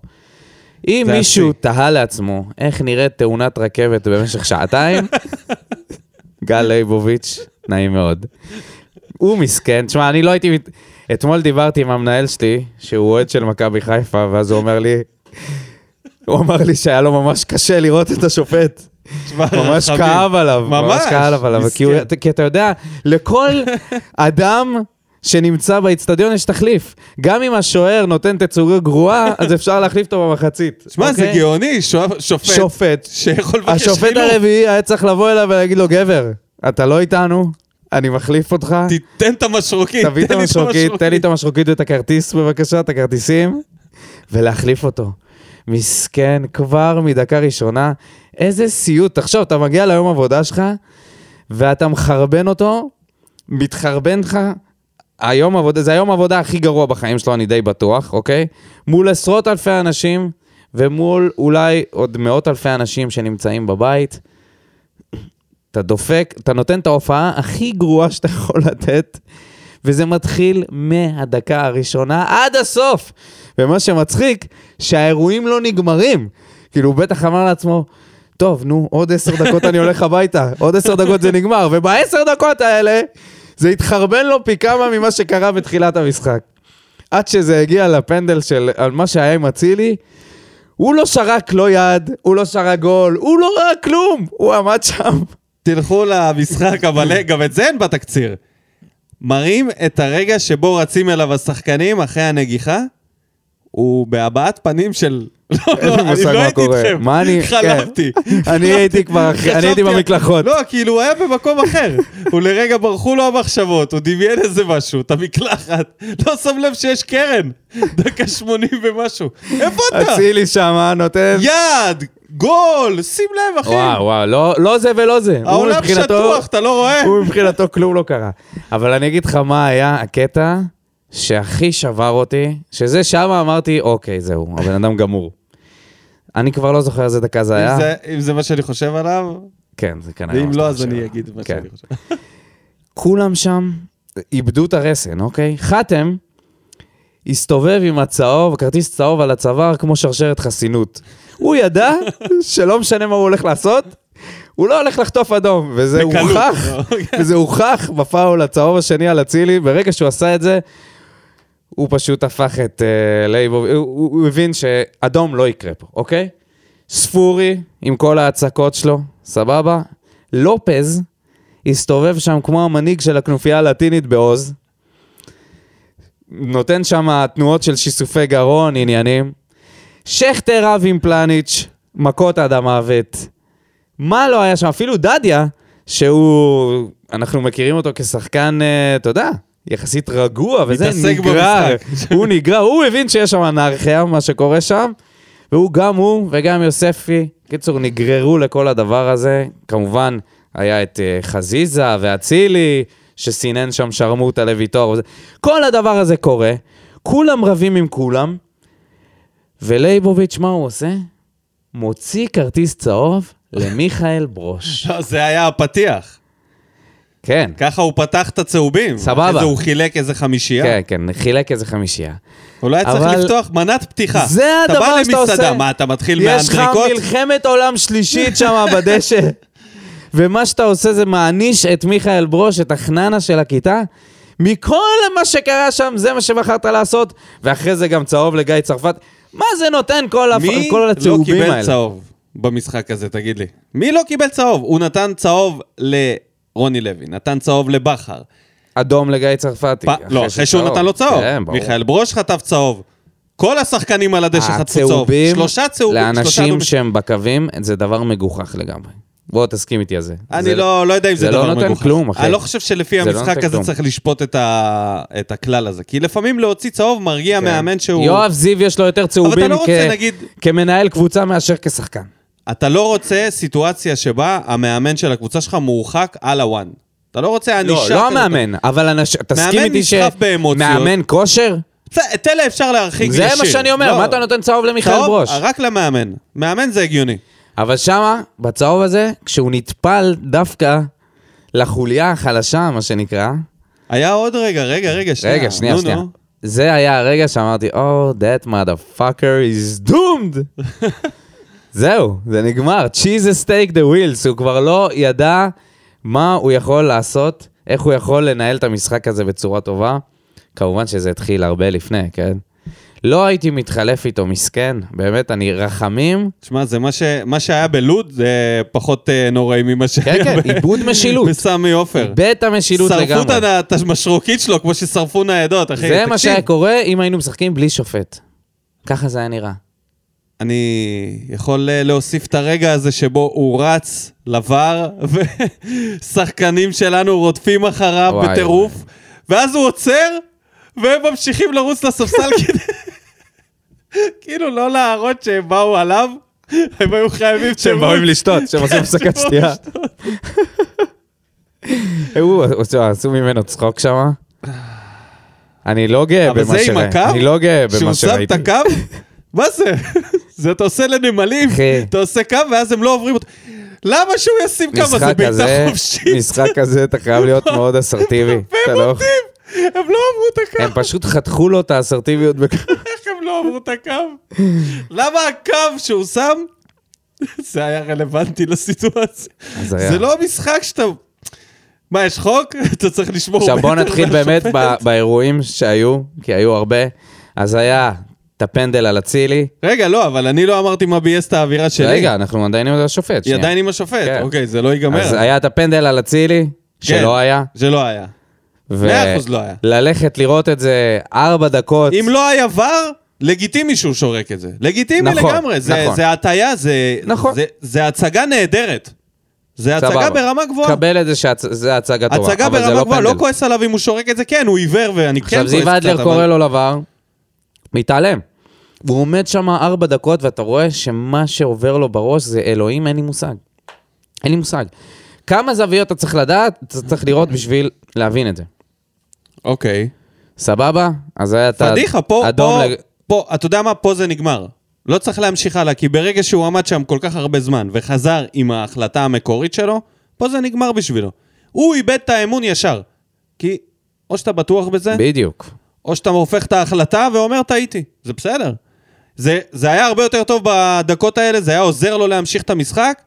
אם מישהו תהה לעצמו, איך נראית תאונת רכבת במשך שעתיים, גל לייבוביץ', נעים מאוד. הוא מסכן, תשמע, אני לא הייתי... אתמול דיברתי עם המנהל שלי, שהוא אוהד של מכבי חיפה, ואז הוא אומר לי, הוא אמר לי שהיה לו ממש קשה לראות את השופט. ממש כאב עליו. ממש כאב עליו. כי אתה יודע, לכל אדם שנמצא באצטדיון יש תחליף. גם אם השוער נותן תצוגה גרועה, אז אפשר להחליף אותו במחצית. תשמע, זה גאוני, שופט. שופט. השופט הרביעי היה צריך לבוא אליו ולהגיד לו, גבר, אתה לא איתנו? אני מחליף אותך. תיתן את המשרוקית. תביא את המשרוקית, תן לי את המשרוקית ואת הכרטיס בבקשה, את הכרטיסים, ולהחליף אותו. מסכן, כבר מדקה ראשונה. איזה סיוט. תחשוב, אתה מגיע ליום עבודה שלך, ואתה מחרבן אותו, מתחרבן לך. היום עבודה, זה היום עבודה הכי גרוע בחיים שלו, אני די בטוח, אוקיי? מול עשרות אלפי אנשים, ומול אולי עוד מאות אלפי אנשים שנמצאים בבית, אתה דופק, אתה נותן את ההופעה הכי גרועה שאתה יכול לתת, וזה מתחיל מהדקה הראשונה עד הסוף. ומה שמצחיק, שהאירועים לא נגמרים. כאילו, הוא בטח אמר לעצמו, טוב, נו, עוד 10 דקות אני הולך הביתה, עוד 10 דקות זה נגמר, וב10 דקות האלה, זה התחרבן לו פי כמה ממה שקרה בתחילת המשחק. עד שזה הגיע לפנדל של על מה שהיה עם הצילי, הוא לא שרק לא יד, הוא לא שרק גול, הוא לא ראה כלום, הוא עמד שם. תלכו למשחק, אבל גם את זה אין בתקציר. מראים את הרגע שבו רצים אליו השחקנים אחרי הנגיחה, הוא בהבעת פנים של... לא, אני לא הייתי איתכם, חלמתי. אני הייתי כבר, אני הייתי במקלחות. לא, כאילו הוא היה במקום אחר. ולרגע ברחו לו המחשבות, הוא דמיין איזה משהו, את המקלחת. לא שם לב שיש קרן. דקה 80 ומשהו. איפה אתה? הצילי שם, נותן... יד! גול, שים לב אחי. וואו, וואו, לא זה ולא זה. העולם שטוח, אתה לא רואה. הוא מבחינתו כלום לא קרה. אבל אני אגיד לך מה היה הקטע שהכי שבר אותי, שזה שמה אמרתי, אוקיי, זהו, הבן אדם גמור. אני כבר לא זוכר איזה דקה זה היה. אם זה מה שאני חושב עליו? כן, זה כנראה. ואם לא, אז אני אגיד מה שאני חושב. כולם שם איבדו את הרסן, אוקיי? חתם הסתובב עם הצהוב, כרטיס צהוב על הצוואר, כמו שרשרת חסינות. הוא ידע שלא משנה מה הוא הולך לעשות, הוא לא הולך לחטוף אדום, וזה הוכח, וזה הוכח בפאול הצהוב השני על הצילי, ברגע שהוא עשה את זה, הוא פשוט הפך את לייבוביץ', הוא הבין שאדום לא יקרה פה, אוקיי? ספורי, עם כל ההצקות שלו, סבבה? לופז הסתובב שם כמו המנהיג של הכנופיה הלטינית בעוז, נותן שם תנועות של שיסופי גרון, עניינים, שכתר רב עם פלניץ', מכות עד המוות. מה לא היה שם? אפילו דדיה, שהוא, אנחנו מכירים אותו כשחקן, אתה יודע, יחסית רגוע, וזה נגרר. הוא נגרר, הוא הבין שיש שם אנרכיה, מה שקורה שם, והוא גם הוא וגם יוספי, קיצור, נגררו לכל הדבר הזה. כמובן, היה את חזיזה והצילי, שסינן שם שרמוטה לויטור. כל הדבר הזה קורה, כולם רבים עם כולם, ולייבוביץ' מה הוא עושה? מוציא כרטיס צהוב למיכאל ברוש. זה היה הפתיח. כן. ככה הוא פתח את הצהובים. סבבה. הוא חילק איזה 5. כן, כן, חילק איזה 5. אולי צריך לפתוח מנת פתיחה. זה הדבר שאתה עושה. מה, אתה מתחיל מהאנטריקות? יש לך מלחמת עולם שלישית שם בדשא. ומה שאתה עושה זה מעניש את מיכאל ברוש, את החננה של הכיתה, מכל מה שקרה שם, זה מה שבחרת לעשות, ואחרי זה גם צהוב לגיא צרפת. מה זה נותן כל הצהובים האלה? מי לא קיבל צהוב במשחק הזה, תגיד לי. מי לא קיבל צהוב? הוא נתן צהוב לרוני לוי, נתן צהוב לבחר. אדום לגיא צרפתי. לא, אחרי שהוא נתן לו צהוב. מיכאל ברוש חטף צהוב. כל השחקנים על הדשא חטפו צהוב. 3 צהובים. לאנשים שהם בקווים, זה דבר מגוחך לגמרי. בוא תסכים איתי על זה. אני לא יודע אם זה דבר מגוחך. זה לא נותן כלום, אחי. אני לא חושב שלפי המשחק הזה צריך לשפוט את הכלל הזה, כי לפעמים להוציא צהוב מרגיע מאמן שהוא... יואב זיו יש לו יותר צהובים כמנהל קבוצה מאשר כשחקן. אתה לא רוצה סיטואציה שבה המאמן של הקבוצה שלך מורחק על הוואן. אתה לא רוצה... לא המאמן, אבל תסכים איתי שמאמן כושר? תלה אפשר להרחיק לשיר. זה מה שאני אומר, מה אתה נותן צהוב למיכאל ברוש? רק למאמן. מאמן זה הגיוני. אבל שמה, בצהוב הזה, כשהוא נטפל דווקא לחוליה החלשה, מה שנקרא. היה עוד רגע, שנייה. רגע, שנייה. זה היה הרגע שאמרתי, Oh, that motherfucker is doomed. זהו, זה נגמר. Jesus take the wheels. הוא כבר לא ידע מה הוא יכול לעשות, איך הוא יכול לנהל את המשחק הזה בצורה טובה. כמובן שזה התחיל הרבה לפני, כן? לא הייתי מתחלף איתו מסכן, באמת, אני רחמים. תשמע, זה מה שהיה בלוד, זה פחות נוראי ממה שהיה. כן, כן, איבוד משילות. בסמי אופר. איבד המשילות לגמרי. שרפו את המשרוקית שלו, כמו ששרפו ניידות, אחי. זה מה שהיה קורה אם היינו משחקים בלי שופט. ככה זה היה נראה. אני יכול להוסיף את הרגע הזה שבו הוא רץ לבר, ושחקנים שלנו רודפים אחריו בטירוף, ואז הוא עוצר, והם ממשיכים לרוץ לספסל כדי... כאילו לא להראות שהם באו עליו, הם היו חייבים... שהם באו עם לשתות, שהם עשו הפסקת שתייה. עשו ממנו צחוק שם. אני לא גאה במה שראיתי. אבל זה עם הקו? אני לא גאה במה שראיתי. שהוא שם את הקו? מה זה? זה אתה עושה לנמלים, אתה עושה קו ואז הם לא עוברים אותו. למה שהוא ישים קו? זה בעיטה חופשית. משחק כזה אתה חייב להיות מאוד אסרטיבי. והם עובדים. הם לא עברו את הקו. הם פשוט חתכו לו את האסרטיביות בקו. איך הם לא עברו את הקו? למה הקו שהוא שם? זה היה רלוונטי לסיטואציה. זה לא משחק שאתה... מה, יש חוק? אתה צריך לשמור... עכשיו בואו נתחיל באמת באירועים שהיו, כי היו הרבה. אז היה את הפנדל על הצילי. רגע, לא, אבל אני לא אמרתי מה בייס את האווירה שלי. רגע, אנחנו עדיין עם השופט. עדיין עם השופט, אוקיי, זה לא ייגמר. אז היה את הפנדל על הצילי, שלא היה. וללכת לראות את זה 4 דקות. אם לא היה ור, לגיטימי שהוא שורק את זה. לגיטימי לגמרי. זה הטעיה, זה הצגה נהדרת. זה הצגה ברמה גבוהה. קבל את זה שזה הצגה טובה. הצגה ברמה גבוהה, לא כועס עליו אם הוא שורק את זה. כן, הוא עיוור ואני כן כועס. עכשיו זיווריה קורא לו לבר, מתעלם. הוא עומד שם 4 דקות ואתה רואה שמה שעובר לו בראש זה אלוהים, אין לי מושג. אין לי מושג. כמה זוויות אתה צריך לדעת, אתה צריך לראות בשביל להבין את זה. אוקיי. סבבה? אז היה אתה... פדיחה, פה, אתה יודע מה? פה זה נגמר. לא צריך להמשיך הלאה, כי ברגע שהוא עמד שם כל כך הרבה זמן, וחזר עם ההחלטה המקורית שלו, פה זה נגמר בשבילו. הוא איבד את האמון ישר. כי או שאתה בטוח בזה... בדיוק. או שאתה הופך את ההחלטה ואומר, תהיתי. זה בסדר. זה היה הרבה יותר טוב בדקות האלה, זה היה עוזר לו להמשיך את המשחק.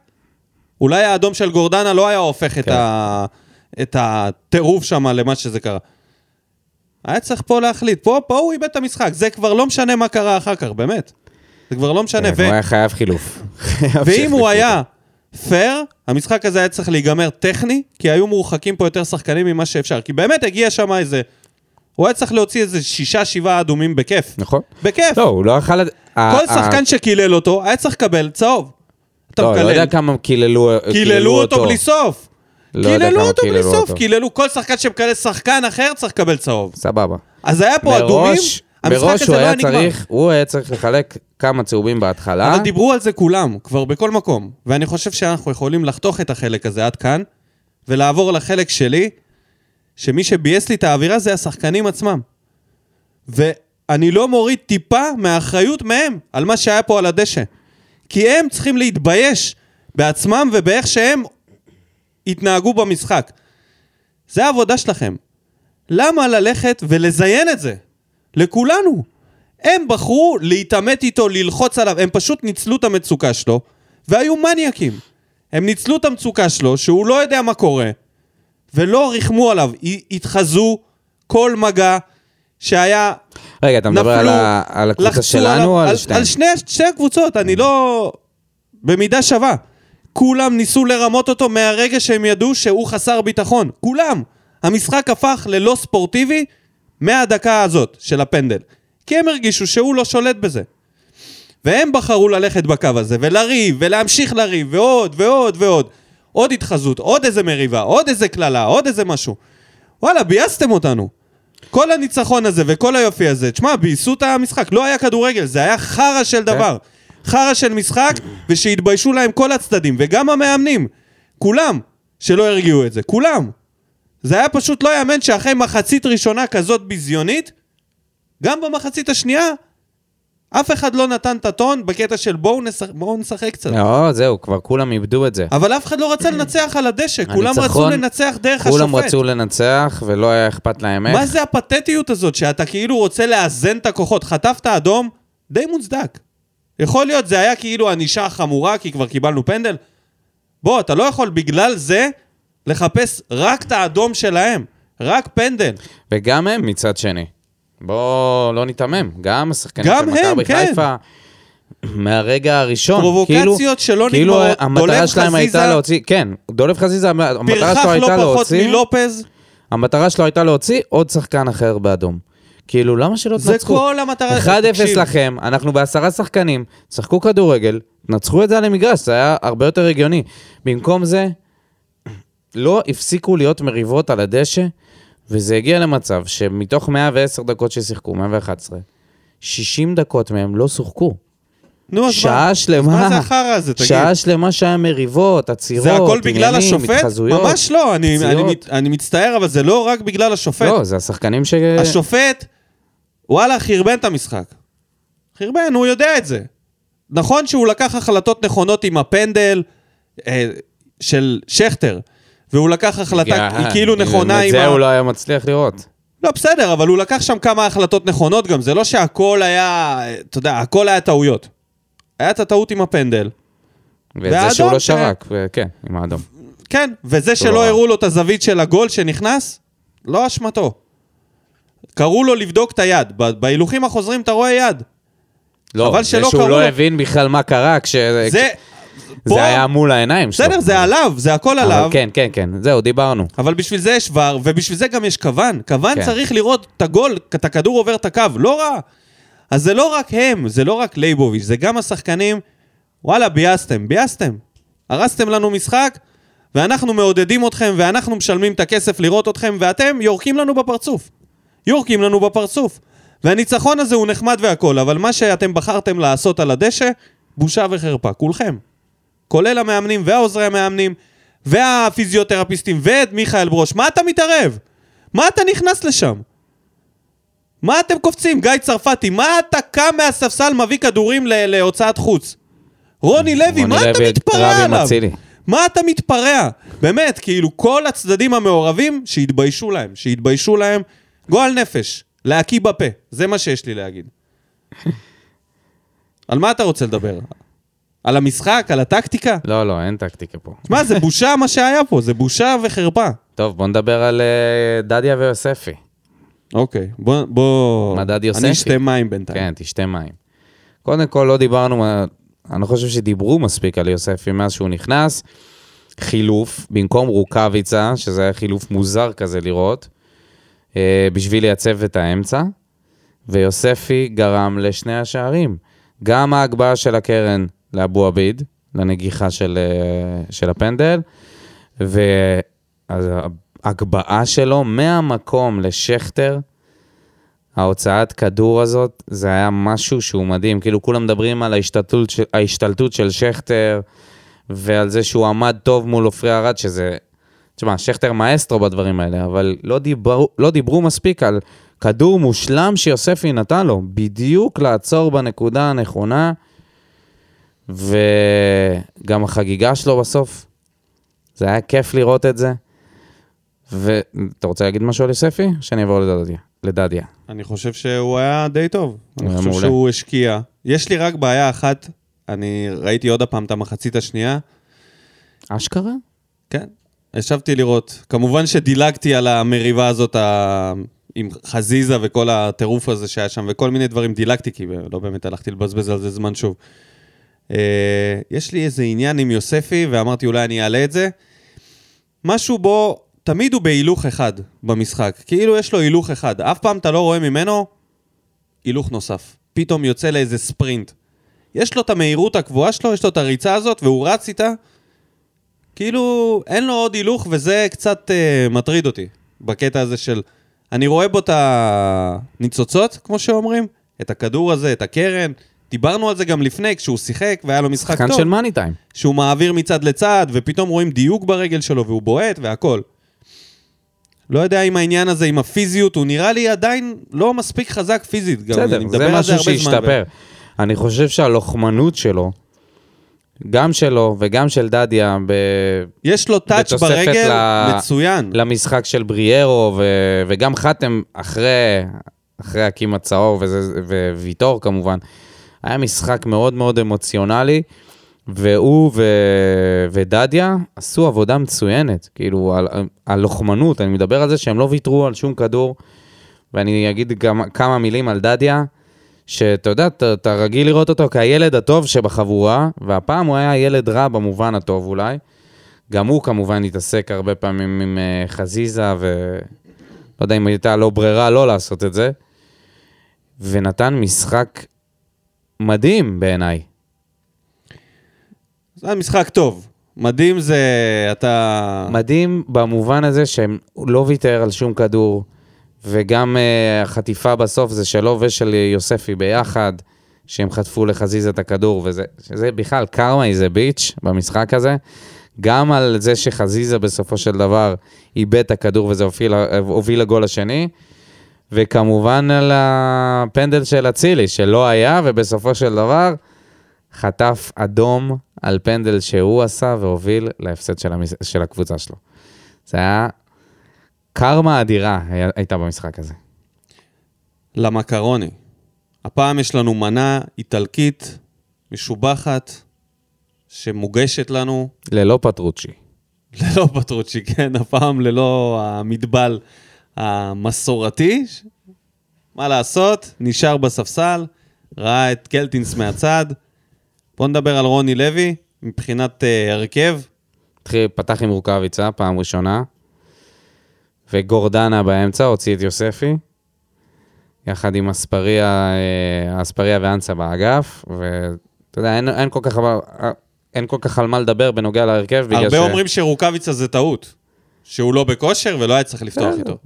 אולי האדום של גורדנה לא היה הופך את הטירוף שם למה שזה קרה. היה צריך פה להחליט, פה הוא איבד את המשחק, זה כבר לא משנה מה קרה אחר כך, באמת. זה כבר לא משנה. הוא היה חייב חילוף. ואם הוא היה פייר, המשחק הזה היה צריך להיגמר טכני, כי היו מורחקים פה יותר שחקנים ממה שאפשר, כי באמת הגיע שם איזה, הוא היה צריך להוציא איזה 6-7 אדומים בכיף. נכון. בכיף. לא, הוא לא יכל... כל שחקן שקילל אותו, היה צריך לקבל צהוב. לא, לא יודע כמה קיללו אותו. קיללו אותו בלי סוף. קיללו אותו בלי סוף. קיללו כל שחקן שמקלל שחקן אחר צריך לקבל צהוב. סבבה. אז היה פה אדומים, המשחק הזה לא היה נגמר. הוא היה צריך לחלק כמה צהובים בהתחלה. אבל דיברו על זה כולם, כבר בכל מקום. ואני חושב שאנחנו יכולים לחתוך את החלק הזה עד כאן, ולעבור לחלק שלי, שמי שבייס לי את האווירה זה השחקנים עצמם. ואני לא מוריד טיפה מהאחריות מהם על מה שהיה פה על הדשא. כי הם צריכים להתבייש בעצמם ובאיך שהם התנהגו במשחק. זה העבודה שלכם. למה ללכת ולזיין את זה? לכולנו. הם בחרו להתאמת איתו, ללחוץ עליו. הם פשוט ניצלו את המצוקה שלו, והיו מניאקים. הם ניצלו את המצוקה שלו, שהוא לא יודע מה קורה, ולא ריחמו עליו. התחזו כל מגע שהיה... רגע, אתה מדבר על הקבוצה שלנו או על שתיים? על שתי הקבוצות, אני לא... במידה שווה. כולם ניסו לרמות אותו מהרגע שהם ידעו שהוא חסר ביטחון. כולם. המשחק הפך ללא ספורטיבי מהדקה הזאת של הפנדל. כי הם הרגישו שהוא לא שולט בזה. והם בחרו ללכת בקו הזה ולריב ולהמשיך לריב ועוד ועוד ועוד. עוד התחזות, עוד איזה מריבה, עוד איזה כללה, עוד איזה משהו. וואלה, בייסתם אותנו. כל הניצחון הזה וכל היופי הזה, תשמע, בייסו את המשחק, לא היה כדורגל, זה היה חרה של דבר. חרה של משחק, ושהתביישו להם כל הצדדים, וגם המאמנים, כולם, שלא הרגיעו את זה, כולם. זה היה פשוט לא יאמן שאחרי מחצית ראשונה כזאת ביזיונית, גם במחצית השנייה, אף אחד לא נתן את הטון בקטע של בואו נשחק קצת. לא, זהו, כבר כולם איבדו את זה. אבל אף אחד לא רצה לנצח על הדשא, כולם רצו לנצח דרך השופט. כולם רצו לנצח ולא היה אכפת להם. מה זה הפתטיות הזאת שאתה כאילו רוצה לאזן את הכוחות? חטפת אדום, די מוצדק. יכול להיות, זה היה כאילו הנישה חמורה, כי כבר קיבלנו פנדל. בוא, אתה לא יכול בגלל זה לחפש רק את האדום שלהם, רק פנדל. וגם הם מצד שני. בוא לא נתעמם, גם השחקנים של מכבי חיפה, מהרגע הראשון, פרובוקציות שלא נגמרות, המטרה שלהם הייתה להוציא, כן, דולב חזיזה, המטרה שלו הייתה להוציא, המטרה שלו הייתה להוציא עוד שחקן אחר באדום, כאילו למה שלא תנצחו? זה כל המטרה, 1-0 לכם, אנחנו ב10 שחקנים, שחקו כדורגל, נצחו את זה על המגרש, זה היה הרבה יותר רגיוני, במקום זה, לא הפסיקו להיות מריבות על הדשא, וזה הגיע למצב שמתוך 110 דקות ששיחקו, 111, 60 דקות מהם לא שוחקו. נו, שעה מה? שלמה. מה זה אחר הזה, תגיד? שעה שלמה שהיה מריבות, עצירות, עניינים, מתחזויות. זה הכל בגלל השופט? ממש לא, אני מצטער, אבל זה לא רק בגלל השופט. לא, זה השחקנים ש... השופט, וואלה, חרבן את המשחק. חרבן, הוא יודע את זה. נכון שהוא לקח החלטות נכונות עם הפנדל של שכטר, והוא לקח החלטה, היא כאילו נכונה עם... את זה הוא לא היה מצליח לראות. לא, בסדר, אבל הוא לקח שם כמה החלטות נכונות גם, זה לא שהכל היה, אתה יודע, הכל היה טעויות. היה את הטעות עם הפנדל. וזה שהוא לא שרק, כן, עם האדום. כן, וזה שלא הראו לו את הזווית של הגול שנכנס, לא אשמתו. קראו לו לבדוק את היד, בהילוכים החוזרים אתה רואה יד. לא, זה שהוא לא הבין בכלל מה קרה, זה... זה היה מול העיניים שלו. בסדר, זה עליו, זה הכל עליו. כן, כן, כן, זהו, דיברנו. אבל בשביל זה יש ור, ובשביל זה גם יש כוון. כוון צריך לראות את הגול, את הכדור עובר את הקו, לא רע. אז זה לא רק הם, זה לא רק לייבוביץ', זה גם השחקנים, וואלה, בייסתם, בייסתם. הרסתם לנו משחק, ואנחנו מעודדים אתכם, ואנחנו משלמים את הכסף לראות אתכם, ואתם יורקים לנו בפרצוף. יורקים לנו בפרצוף. והניצחון הזה הוא נחמד והכל, אבל מה שאתם בחרתם לעשות על הדשא, בושה וחרפה, כולכם. כולל המאמנים והעוזרי המאמנים והפיזיותרפיסטים ואת מיכאל ברוש. מה אתה מתערב? מה אתה נכנס לשם? מה אתם קופצים? גיא צרפתי, מה אתה קם מהספסל מביא כדורים להוצאת חוץ? רוני לוי, מה אתה מתפרע עליו? מה אתה מתפרע? באמת, כאילו כל הצדדים המעורבים שהתביישו להם, שהתביישו להם גועל נפש, להקיא בפה. זה מה שיש לי להגיד. על מה אתה רוצה לדבר? על המשחק, על הטקטיקה? לא, לא, אין טקטיקה פה. מה, זה בושה מה שהיה פה, זה בושה וחרפה. טוב, בוא נדבר על דדיה ויוספי. אוקיי, בוא... מה דדיה יוספי? אני אשתה מים בינתיים. כן, תשתה מים. קודם כל, לא דיברנו, אני חושב שדיברו מספיק על יוספי מאז שהוא נכנס. חילוף, במקום רוקביצה, שזה היה חילוף מוזר כזה לראות, בשביל לייצב את האמצע, ויוספי גרם לשני השערים. גם ההגבהה של הקרן, לאבו עביד, לנגיחה של הפנדל, וההגבעה שלו מהמקום לשכטר, ההוצאת כדור הזאת, זה היה משהו שהוא מדהים, כאילו כולם מדברים על ההשתלטות של שכטר, ועל זה שהוא עמד טוב מול אופרי הרד, שזה, תשמע, שכטר מאסטרו בדברים האלה, אבל לא דיברו מספיק על כדור מושלם שיוספי נתן לו, בדיוק לעצור בנקודה הנכונה, וגם החגיגה שלו בסוף, זה היה כיף לראות את זה. ואתה רוצה להגיד משהו על יוספי? שאני אעבור לדדיה. אני חושב שהוא היה די טוב. אני חושב שהוא השקיע. יש לי רק בעיה אחת, אני ראיתי עוד הפעם את המחצית השנייה. אשכרה? כן. ישבתי לראות. כמובן שדילגתי על המריבה הזאת עם חזיזה וכל הטירוף הזה שהיה שם, וכל מיני דברים דילגתי, כי לא באמת הלכתי לבזבז על זה זמן שוב. יש לי איזה עניין עם יוספי, ואמרתי אולי אני אעלה את זה, משהו בו, תמיד הוא בהילוך אחד במשחק, כאילו יש לו הילוך אחד, אף פעם אתה לא רואה ממנו הילוך נוסף, פתאום יוצא לאיזה ספרינט, יש לו את המהירות הקבועה שלו, יש לו את הריצה הזאת, והוא רץ איתה, כאילו, אין לו עוד הילוך, וזה קצת מטריד אותי, בקטע הזה של, אני רואה בו את הניצוצות, כמו שאומרים, את הכדור הזה, את הקרן, דיברנו על זה גם לפני, כשהוא שיחק, והיה לו משחק טוב. כאן של מאני טיים. שהוא מעביר מצד לצד, ופתאום רואים דיוק ברגל שלו, והוא בועט, והכל. לא יודע אם העניין הזה, עם הפיזיות, הוא נראה לי עדיין לא מספיק חזק פיזית. גם בסדר, זה משהו שהשתפר. אני חושב שהלוחמנות שלו, גם שלו וגם של דדיה, יש לו טאץ' ברגל מצוין. למשחק של בריארו, וגם חתם אחרי הקים הצהוב, וויטור כמובן, היה משחק מאוד מאוד אמוציונלי, והוא ודדיה עשו עבודה מצוינת, כאילו על לוחמנות, אני מדבר על זה שהם לא ויתרו על שום כדור, ואני אגיד גם כמה מילים על דדיה, שאתה יודע, אתה רגיל לראות אותו כילד הטוב שבחבורה, והפעם הוא היה ילד רע במובן הטוב אולי, גם הוא כמובן התעסק הרבה פעמים עם חזיזה, ולא יודע אם הייתה לו ברירה לא לעשות את זה, ונתן משחק מדהים בעיניי. זה משחק טוב. מדהים זה, אתה... מדהים במובן הזה שהם לא ויתר על שום כדור, וגם החטיפה בסוף זה שלו ושל יוספי ביחד, שהם חטפו לחזיז את הכדור, וזה בכלל קרמה איזה ביץ' במשחק הזה, גם על זה שחזיזה בסופו של דבר איבד את הכדור, וזה הוביל לגול השני, וכמובן על הפנדל של הצילי, שלא היה, ובסופו של דבר חטף אדום על פנדל שהוא עשה, והוביל להפסד של הקבוצה שלו. זה היה קרמה אדירה הייתה במשחק הזה. למקרוני. הפעם יש לנו מנה איטלקית, משובחת, שמוגשת לנו. ללא פטרוצ'י. ללא פטרוצ'י, כן. הפעם ללא המדבל המסורתי. מה לעשות? נשאר בספסל, ראה את קלטינס מהצד. בוא נדבר על רוני לוי, מבחינת הרכב. פתח עם רוקביצה, פעם ראשונה. וגורדנה באמצע, הוציא את יוספי, יחד עם אספריה ואנסה באגף, ואתה יודע, אין כל כך על מה לדבר בנוגע להרכב. הרבה אומרים שרוקביצה זה טעות, שהוא לא בכושר ולא היה צריך לפתוח איתו.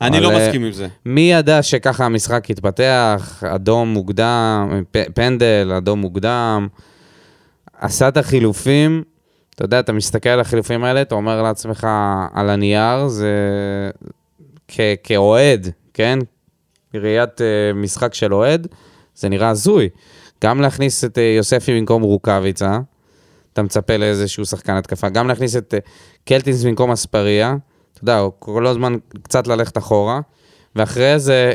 אני לא מסכים עם זה. מי ידע שככה המשחק התפתח, אדום מוקדם, פנדל, אדום מוקדם, עשה את החילופים, אתה יודע, אתה מסתכל על החילופים האלה, אתה אומר לעצמך על הנייר, זה כאוהד, כן? ראיית משחק של אוהד, זה נראה זוי. גם להכניס את יוספי במקום רוקביצה, אתה מצפה לאיזשהו שחקן התקפה, גם להכניס את קלטינס במקום אספריה, אתה יודע, כל הזמן קצת ללכת אחורה, ואחרי זה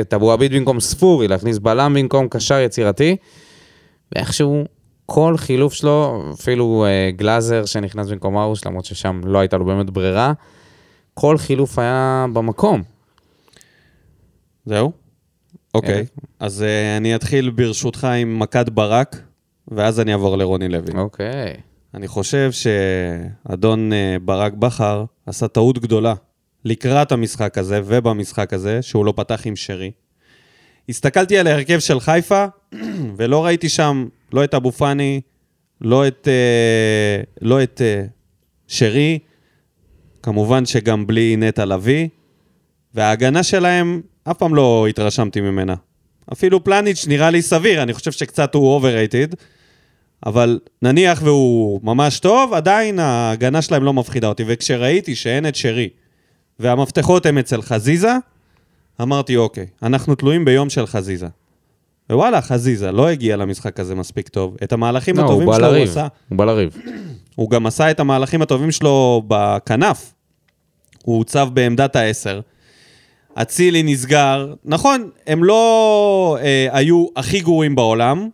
את אבו עביד במקום ספורי, להכניס בלם במקום קשר יצירתי, ואיכשהו כל חילוף שלו, אפילו גלאזר שנכנס במקום ארוש, למרות ששם לא הייתה לו באמת ברירה, כל חילוף היה במקום. זהו? אוקיי. אז אני אתחיל ברשותך עם מכת ברק, ואז אני אעבור לרוני לוי. אוקיי. אני חושב שאדון ברק בחר עשה טעות גדולה לקראת המשחק הזה ובמשחק הזה, שהוא לא פתח עם שרי. הסתכלתי על ההרכב של חיפה, ולא ראיתי שם לא את אבו פני, לא את שרי, כמובן שגם בלי נטע לוי, וההגנה שלהם אף פעם לא התרשמתי ממנה. אפילו פלניץ' נראה לי סביר, אני חושב שקצת הוא overrated, אבל נניח והוא ממש טוב, עדיין ההגנה שלהם לא מפחידה אותי, וכשראיתי שאין את שרי, והמפתחות הם אצל חזיזה, אמרתי אוקיי, אנחנו תלויים ביום של חזיזה. ווואלה, חזיזה לא הגיע למשחק הזה מספיק טוב. את המהלכים הטובים שלו הוא עשה. הוא בא לריב. הוא גם עשה את המהלכים הטובים שלו בכנף. הוא הוצב בעמדת ה-10. הצילי נסגר. נכון, הם לא היו הכי גרועים בעולם,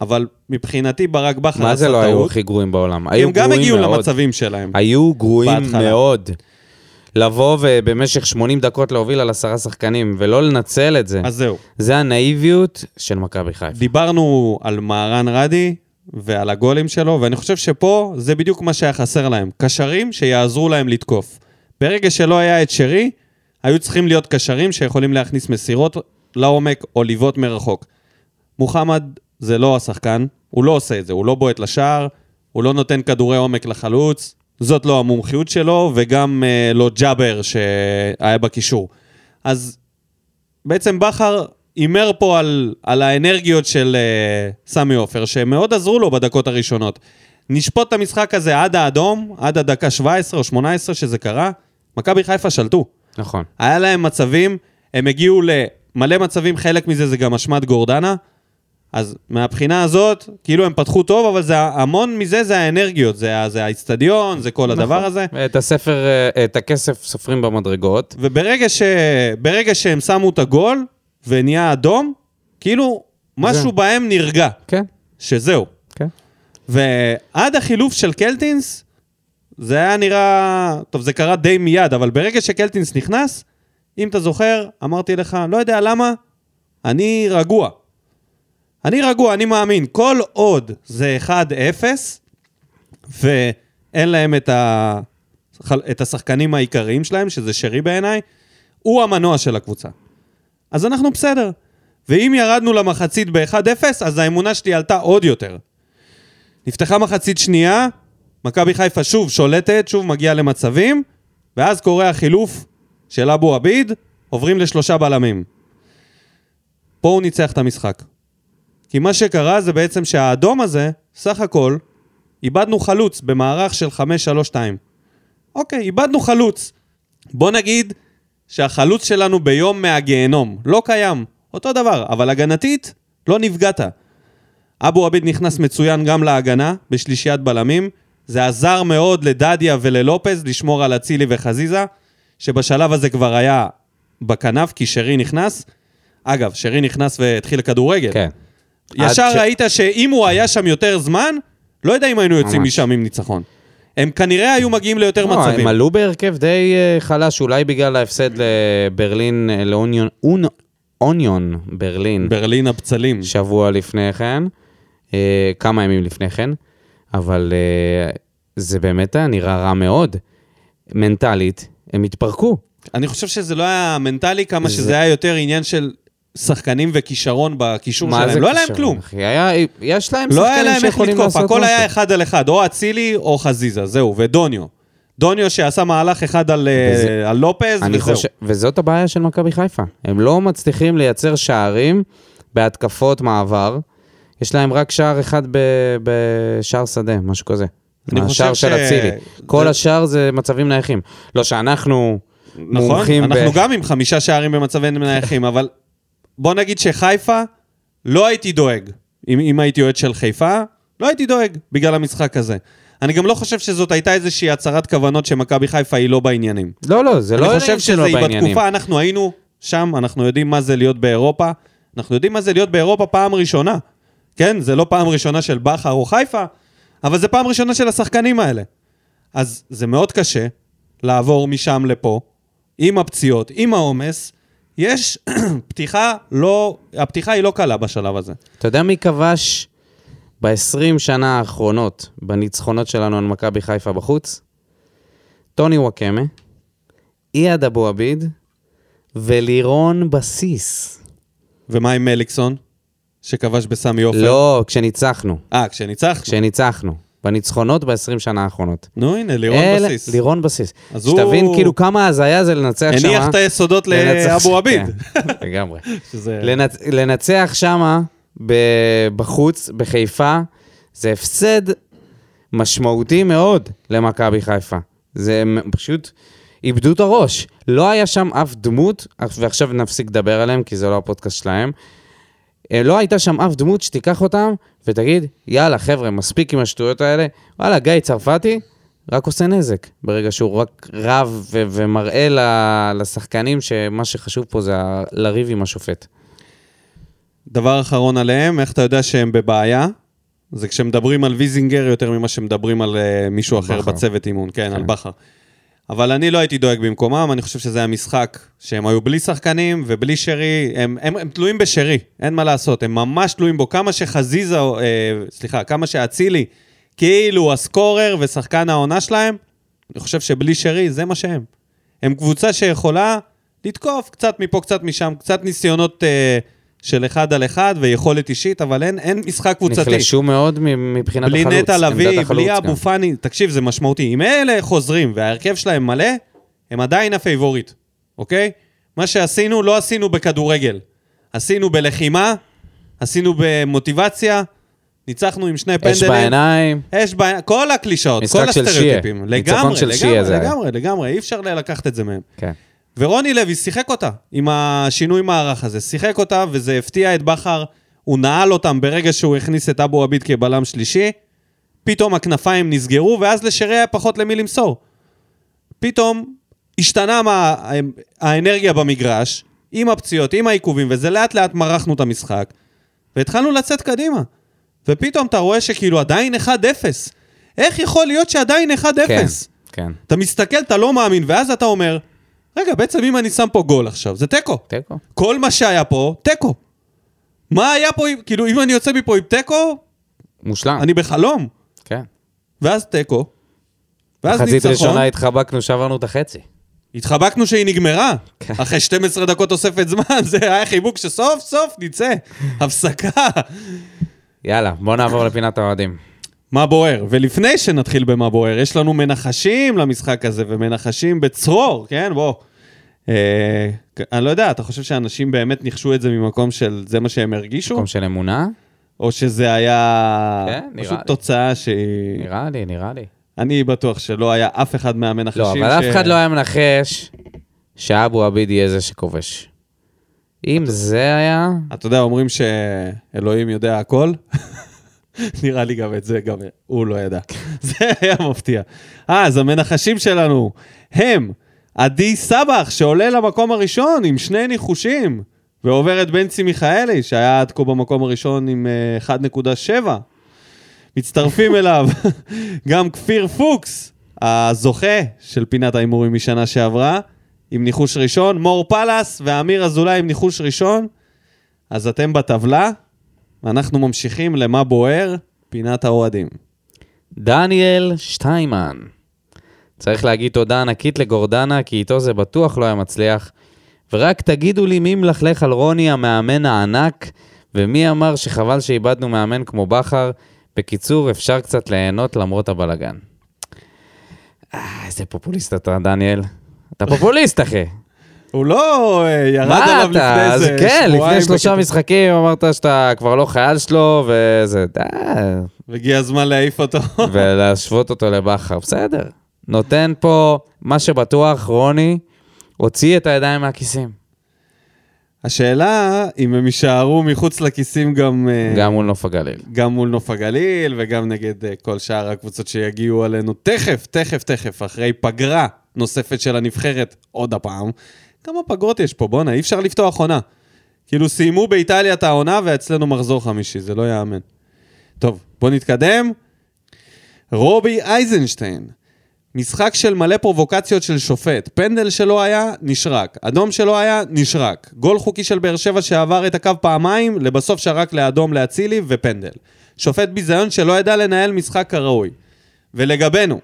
אבל מבחינתי ברק בחר עשה טעות. מה זה לא היו הכי גרועים בעולם? הם גם הגיעו למצבים שלהם. היו גרועים מאוד. לבוא ובמשך 80 דקות להוביל על 10 שחקנים, ולא לנצל את זה. אז זהו. זה הנאיביות של מכבי חיפה. דיברנו על מערן רדי, ועל הגולים שלו, ואני חושב שפה זה בדיוק מה שהיה חסר להם. קשרים שיעזרו להם לתקוף. ברגע שלא היה את שרי, היו צריכים להיות קשרים שיכולים להכניס מסירות לעומק, או ליוות מרחוק. מוחמד זה לא השחקן, הוא לא עושה את זה, הוא לא בועט לשער, הוא לא נותן כדורי עומק לחלוץ, זאת לא המומחיות שלו, וגם לא ג'אבר שהיה בקישור. אז בעצם בחר אימר פה על האנרגיות של סמי אופר, שמאוד עזרו לו בדקות הראשונות. נשפוט את המשחק הזה עד האדום, עד הדקה 17 או 18 שזה קרה, מכבי חיפה שלטו. נכון. היה להם מצבים, הם הגיעו למלא מצבים, חלק מזה זה גם אשמת גורדנה, אז מהבחינה הזאת, כאילו הם פתחו טוב, אבל זה המון מזה, זה האנרגיות, זה האצטדיון, זה כל הדבר הזה. את הספר, את הכסף סופרים במדרגות. וברגע שהם שמו את הגול, ונהיה אדום, כאילו משהו בהם נרגע. כן. שזהו. כן. ועד החילוף של קלטינס, זה היה נראה, טוב, זה קרה די מיד, אבל ברגע שקלטינס נכנס, אם אתה זוכר, אמרתי לך, לא יודע למה, אני רגוע. אני רגוע, אני מאמין, כל עוד זה 1-0, ואין להם את השחקנים העיקריים שלהם, שזה שרי בעיניי, הוא המנוע של הקבוצה. אז אנחנו בסדר. ואם ירדנו למחצית ב-1-0, אז האמונה שלי עלתה עוד יותר. נפתחה מחצית שנייה, מכבי חיפה שוב שולטת, שוב מגיעה למצבים, ואז קורה החילוף של אבו עביד, עוברים לשלושה בלמים. פה הוא ניצח את המשחק. כי מה שקרה זה בעצם שהאדום הזה, סך הכל, איבדנו חלוץ במערך של 5-3-2. אוקיי, איבדנו חלוץ. בוא נגיד שהחלוץ שלנו ביום מהגיהנום, לא קיים, אותו דבר, אבל הגנתית לא נפגעת. אבו עביד נכנס מצוין גם להגנה, בשלישיית בלמים, זה עזר מאוד לדדיה וללופז לשמור על הצילי וחזיזה, שבשלב הזה כבר היה בכנף, כי שרי נכנס, אגב, שרי נכנס והתחיל כדורגל. כן. ישר ראית שאם הוא היה שם יותר זמן, לא יודע אם היינו יוצאים משם עם ניצחון. הם כנראה היו מגיעים ליותר מצבים. הם עלו בהרכב די חלש, אולי בגלל ההפסד לברלין, לאוניון ברלין. ברלין הבצלים. שבוע לפני כן, כמה ימים לפני כן, אבל זה באמת נראה רע מאוד. מנטלית, הם התפרקו. אני חושב שזה לא היה מנטלי, כמה שזה היה יותר עניין של שחקנים וכישרון בקישור שלהם. לא היה להם כלום. יש להם שחקנים שיכולים לעשות. הכל היה אחד על אחד, או אצילי או חזיזה, זהו, ודוניו. דוניו שעשה מהלך אחד על לופז, וזהו. וזאת הבעיה של מכבי חיפה. הם לא מצליחים לייצר שערים בהתקפות מעבר. יש להם רק שער אחד בשער שדה, משהו כזה. השער של אצילי. כל השער זה מצבים נייחים. לא שאנחנו מומחים. אנחנו גם עם 5 שערים במצבים נייחים, אבל בוא נגיד שחיפה, לא הייתי דואג. אם הייתי אוהד של חיפה, לא הייתי דואג בגלל המשחק הזה. אני גם לא חושב שזאת הייתה איזושהי הצהרת כוונות שמכבי חיפה היא לא בעניינים. לא, לא, זה לא עניין שלא בעניינים. אני חושב שזה בתקופה, אנחנו היינו שם, אנחנו יודעים מה זה להיות באירופה. אנחנו יודעים מה זה להיות באירופה פעם ראשונה. כן, זה לא פעם ראשונה של בחר או חיפה, אבל זה פעם ראשונה של השחקנים האלה. אז זה מאוד קשה לעבור משם לפה, עם הפציעות, עם העומס, יש פתיחה לא, הפתיחה היא לא קלה בשלב הזה. אתה יודע מי כבש ב-20 שנה האחרונות, בניצחונות שלנו על מכבי חיפה בחוץ? טוני וואקמה, איאד אבו עביד, ולירון בסיס. ומה עם מליקסון? שכבש בסמי אופר? לא, כשניצחנו. כשניצחנו? כשניצחנו. בניצחונות ב-20 שנה האחרונות. נו, הנה, לירון בסיס. לירון בסיס. שתבין כאילו כמה הזיה זה לנצח שמה. הניח את היסודות לאבו עביד. לגמרי. לנצח שמה בחוץ, בחיפה, זה הפסד משמעותי מאוד למכבי חיפה. זה פשוט איבדו את הראש. לא היה שם אף דמות, ועכשיו נפסיק לדבר עליהם, כי זה לא הפודקאסט שלהם, לא הייתה שם אף דמות שתיקח אותם ותגיד, יאללה חבר'ה, מספיק עם השטויות האלה, וואלה, גיא צרפתי רק עושה נזק, ברגע שהוא רק רב ומראה לשחקנים שמה שחשוב פה זה לריב עם השופט. דבר אחרון עליהם, איך אתה יודע שהם בבעיה? זה כשמדברים על ויזינגר יותר ממה שמדברים על מישהו אחר בצוות אימון, כן, על בחר. אבל אני לא הייתי דואג במקומם, אני חושב שזה היה משחק שהם היו בלי שחקנים ובלי שרי, הם תלויים בשרי, אין מה לעשות, הם ממש תלויים בו, כמה שחזיזה, כמה שאצילי, כאילו הסקורר ושחקן העונה שלהם, אני חושב שבלי שרי זה מה שהם. הם קבוצה שיכולה לתקוף קצת מפה, קצת משם, קצת ניסיונות של אחד על אחד, ויכולת אישית, אבל אין משחק קבוצתי. נחלשו מאוד מבחינת החלוץ. בלי נטע לביא, בלי אבו פאני, תקשיב, זה משמעותי. אם אלה חוזרים, וההרכב שלהם מלא, הם עדיין הפייבורית, אוקיי? מה שעשינו, לא עשינו בכדורגל. עשינו בלחימה, עשינו במוטיבציה, ניצחנו עם שני פנדלים. אש בעיניים. אש בעיניים, כל הקלישאות, כל הסטריאוטיפים. לגמרי, אי אפשר לקחת את זה מהם. כן. ורוני לוי שיחק אותה עם השינוי מערך הזה, שיחק אותה וזה הפתיע את בחר, הוא נעל אותם ברגע שהוא הכניס את אבו עביד כבלם שלישי, פתאום הכנפיים נסגרו ואז לשרי היה פחות למי למסור. פתאום השתנה האנרגיה במגרש, עם הפציעות, עם העיכובים, וזה לאט לאט מרחנו את המשחק, והתחלנו לצאת קדימה, ופתאום אתה רואה שכאילו עדיין 1-0, איך יכול להיות שעדיין 1-0? כן, כן. אתה מסתכל, אתה לא מאמין, ואז אתה אומר, רגע, בעצם אם אני שם פה גול עכשיו, זה טקו. טקו. כל מה שהיה פה, טקו. מה היה פה, כאילו, אם אני יוצא מפה עם טקו, מושלם. אני בחלום. כן. ואז טקו. ואז ניצחון. החזית ראשונה התחבקנו, שברנו את החצי. התחבקנו שהיא נגמרה. כן. אחרי 12 דקות תוספת זמן, זה היה חיבוק שסוף סוף ניצא. הפסקה. יאללה, בוא נעבור לפינת האוהדים. מה בוער? ולפני שנתחיל במה בוער, יש לנו מנחשים למשחק הזה, ומנחשים בצרור, כן? בוא. אני לא יודע, אתה חושב שאנשים באמת ניחשו את זה ממקום של זה מה שהם הרגישו? מקום של אמונה? או שזה היה... כן, נראה לי. פשוט תוצאה שהיא... נראה לי. אני בטוח שלא היה אף אחד מהמנחשים ש... לא, אבל אף אחד לא היה מנחש שאבו עביד יהיה זה שכובש. אם זה היה... אתה יודע, אומרים שאלוהים יודע הכל... נראה לי גם את זה, גם הוא לא ידע. זה היה מפתיע. אז המנחשים שלנו הם עדי סבח שעולה למקום הראשון עם 2 ניחושים, ועובר את בנצי מיכאלי שהיה עד כה במקום הראשון עם 1.7. מצטרפים אליו גם כפיר פוקס, הזוכה של פינת האימורים משנה שעברה, עם ניחוש ראשון, מור פלס ואמיר אזולאי עם ניחוש ראשון. אז אתם בטבלה. ואנחנו ממשיכים למה בוער, פינת האוהדים. דניאל שטיימן. צריך להגיד תודה ענקית לגורדנה, כי איתו זה בטוח לא היה מצליח. ורק תגידו לי מי מלכלך על רוני המאמן הענק, ומי אמר שחבל שאיבדנו מאמן כמו בחר. בקיצור, אפשר קצת ליהנות למרות הבלגן. איזה פופוליסט אתה, דניאל. אתה פופוליסט, אחי. הוא לא ירד עליו לפני איזה... כן, לפני 3 משחקים אמרת שאתה כבר לא חייל שלו, וזה... הגיע הזמן להעיף אותו. ולהשוות אותו לבחר, בסדר. נותן פה מה שבטוח, רוני, הוציא את הידיים מהכיסים. השאלה, אם הם יישארו מחוץ לכיסים גם... גם מול נוף הגליל. גם מול נוף הגליל, וגם נגד כל שאר הקבוצות שיגיעו עלינו. תכף, אחרי פגרה נוספת של הנבחרת, עוד הפעם, כמה פגרות יש פה, בונה, אי אפשר לפתוח עונה. כאילו סיימו באיטליה את העונה, ואצלנו מחזור 5, זה לא יאמן. טוב, בוא נתקדם. רובי אייזנשטיין, משחק של מלא פרובוקציות של שופט, פנדל שלא היה, נשרק, אדום שלא היה, נשרק, גול חוקי של באר שבע שעבר את הקו פעמיים, לבסוף שרק לאדום להצילי ופנדל. שופט ביזיון שלא ידע לנהל משחק כראוי. ולגבינו,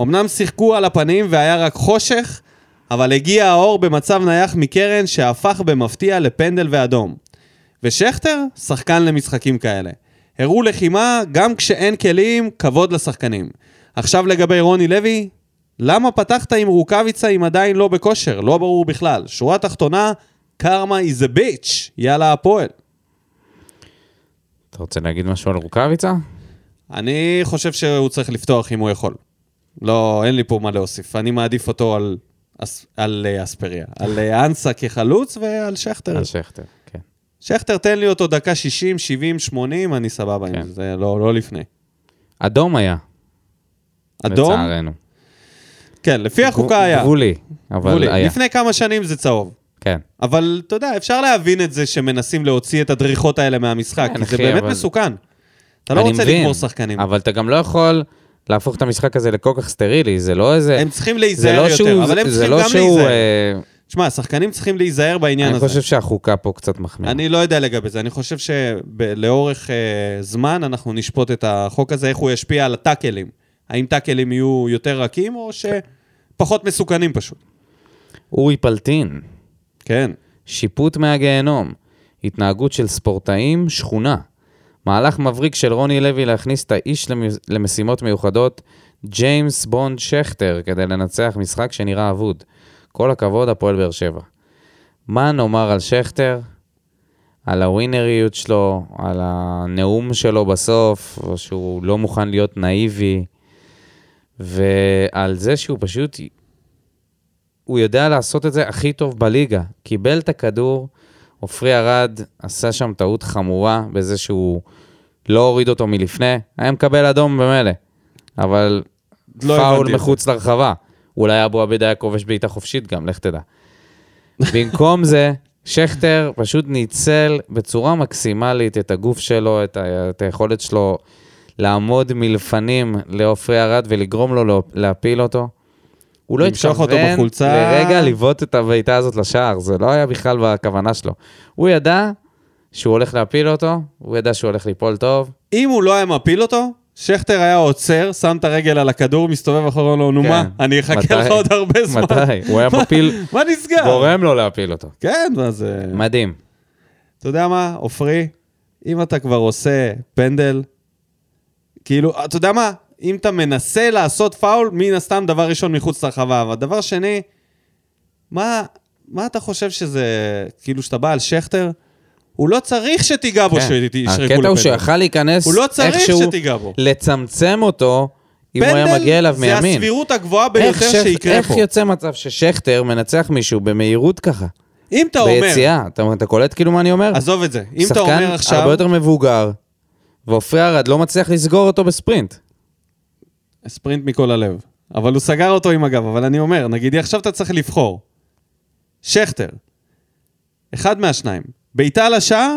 אמנם שיחקו על הפנים והיה רק חושך, אבל הגיע האור במצב נייח מקרן שהפך במפתיע לפנדל ואדום. ושכתר שחקן למשחקים כאלה. הראו לחימה גם כשאין כלים, כבוד לשחקנים. עכשיו לגבי רוני לוי, למה פתחת עם רוקביצה אם עדיין לא בכושר? לא ברור בכלל. שורה תחתונה, קרמה is a bitch. יאללה הפועל. אתה רוצה להגיד משהו על רוקביצה? אני חושב שהוא צריך לפתוח אם הוא יכול. לא, אין לי פה מה להוסיף. אני מעדיף אותו על אספריה, על אנסה כחלוץ ועל שכתר. על שכתר, כן. שכתר, תן לי אותו דקה 60, 70, 80, אני סבבה עם זה, זה לא לפני. אדום היה. אדום? לצערנו. כן, לפי החוקה היה. גבולי, אבל היה. לפני כמה שנים זה צהוב. כן. אבל אתה יודע, אפשר להבין את זה שמנסים להוציא את הדריכות האלה מהמשחק, כי זה באמת מסוכן. אתה לא רוצה לגמור שחקנים. אבל אתה גם לא יכול... להפוך את המשחק הזה לכל כך סטרילי, זה לא איזה... הם צריכים להיזהר יותר, אבל הם צריכים גם להיזהר. תשמע, השחקנים צריכים להיזהר בעניין הזה. אני חושב שהחוקה פה קצת מחמירה. אני לא יודע לגבי זה, אני חושב שלאורך זמן אנחנו נשפוט את החוק הזה, איך הוא ישפיע על הטאקלים. האם טאקלים יהיו יותר רכים, או שפחות מסוכנים פשוט. אורי פלטין. כן. שיפוט מהגיהנום. התנהגות של ספורטאים שכונה. מהלך מבריק של רוני לוי להכניס את האיש למשימות מיוחדות, ג'יימס בונד שכטר, כדי לנצח משחק שנראה אבוד. כל הכבוד, הפועל באר שבע. מה נאמר על שכטר? על הווינריות שלו, על הנאום שלו בסוף, שהוא לא מוכן להיות נאיבי, ועל זה שהוא פשוט, הוא יודע לעשות את זה הכי טוב בליגה. קיבל את הכדור, אופרי הרד עשה שם טעות חמורה, בזה שהוא לא הוריד אותו מלפני, היה מקבל אדום במלא, אבל לא פאול מחוץ לרחבה. אולי אבו עבד היה כובש בעיטה חופשית גם, לך תדע. במקום זה, שכטר פשוט ניצל בצורה מקסימלית את הגוף שלו, את היכולת שלו לעמוד מלפנים לאופרי הרד ולגרום לו להפיל אותו. הוא לא התכוון לרגע לבוט את הביתה הזאת לשער, זה לא היה בכלל בכוונה שלו. הוא ידע שהוא הולך להפיל אותו, הוא ידע שהוא הולך ליפול טוב. אם הוא לא היה מפיל אותו, שכטר היה עוצר, שם את הרגל על הכדור, מסתובב אחרון לו, נו מה, אני אחכה לך עוד הרבה זמן. מתי? הוא היה מפיל, גורם לו להפיל אותו. כן, אז... מדהים. אתה יודע מה, אופרי, אם אתה כבר עושה פנדל, כאילו, אתה יודע מה, אם אתה מנסה לעשות פאול, מן הסתם דבר ראשון מחוץ לרחבה, אבל דבר שני, מה אתה חושב שזה, כאילו שאתה בא על שכטר, הוא לא צריך שתיגע בו שישרקו לפנדל. הקטע הוא שיכל להיכנס איכשהו לצמצם אותו, אם הוא היה מגיע אליו מימין. פנדל זה הסבירות הגבוהה ביותר שיקרה פה. איך יוצא מצב ששכטר מנצח מישהו במהירות ככה? אם אתה אומר... ביציאה, אתה קולט כאילו מה אני אומר? עזוב את זה. אם אתה אומר עכשיו... שחקן הרבה יותר מבוגר, ואופרי הרד לא מצליח לסגור אותו בספרינט. ספרינט מכל הלב. אבל הוא סגר אותו עם הגב. אבל אני אומר, נגיד, עכשיו אתה צריך לבחור. שכטר. אחד מהשניים. ביתה לשעה,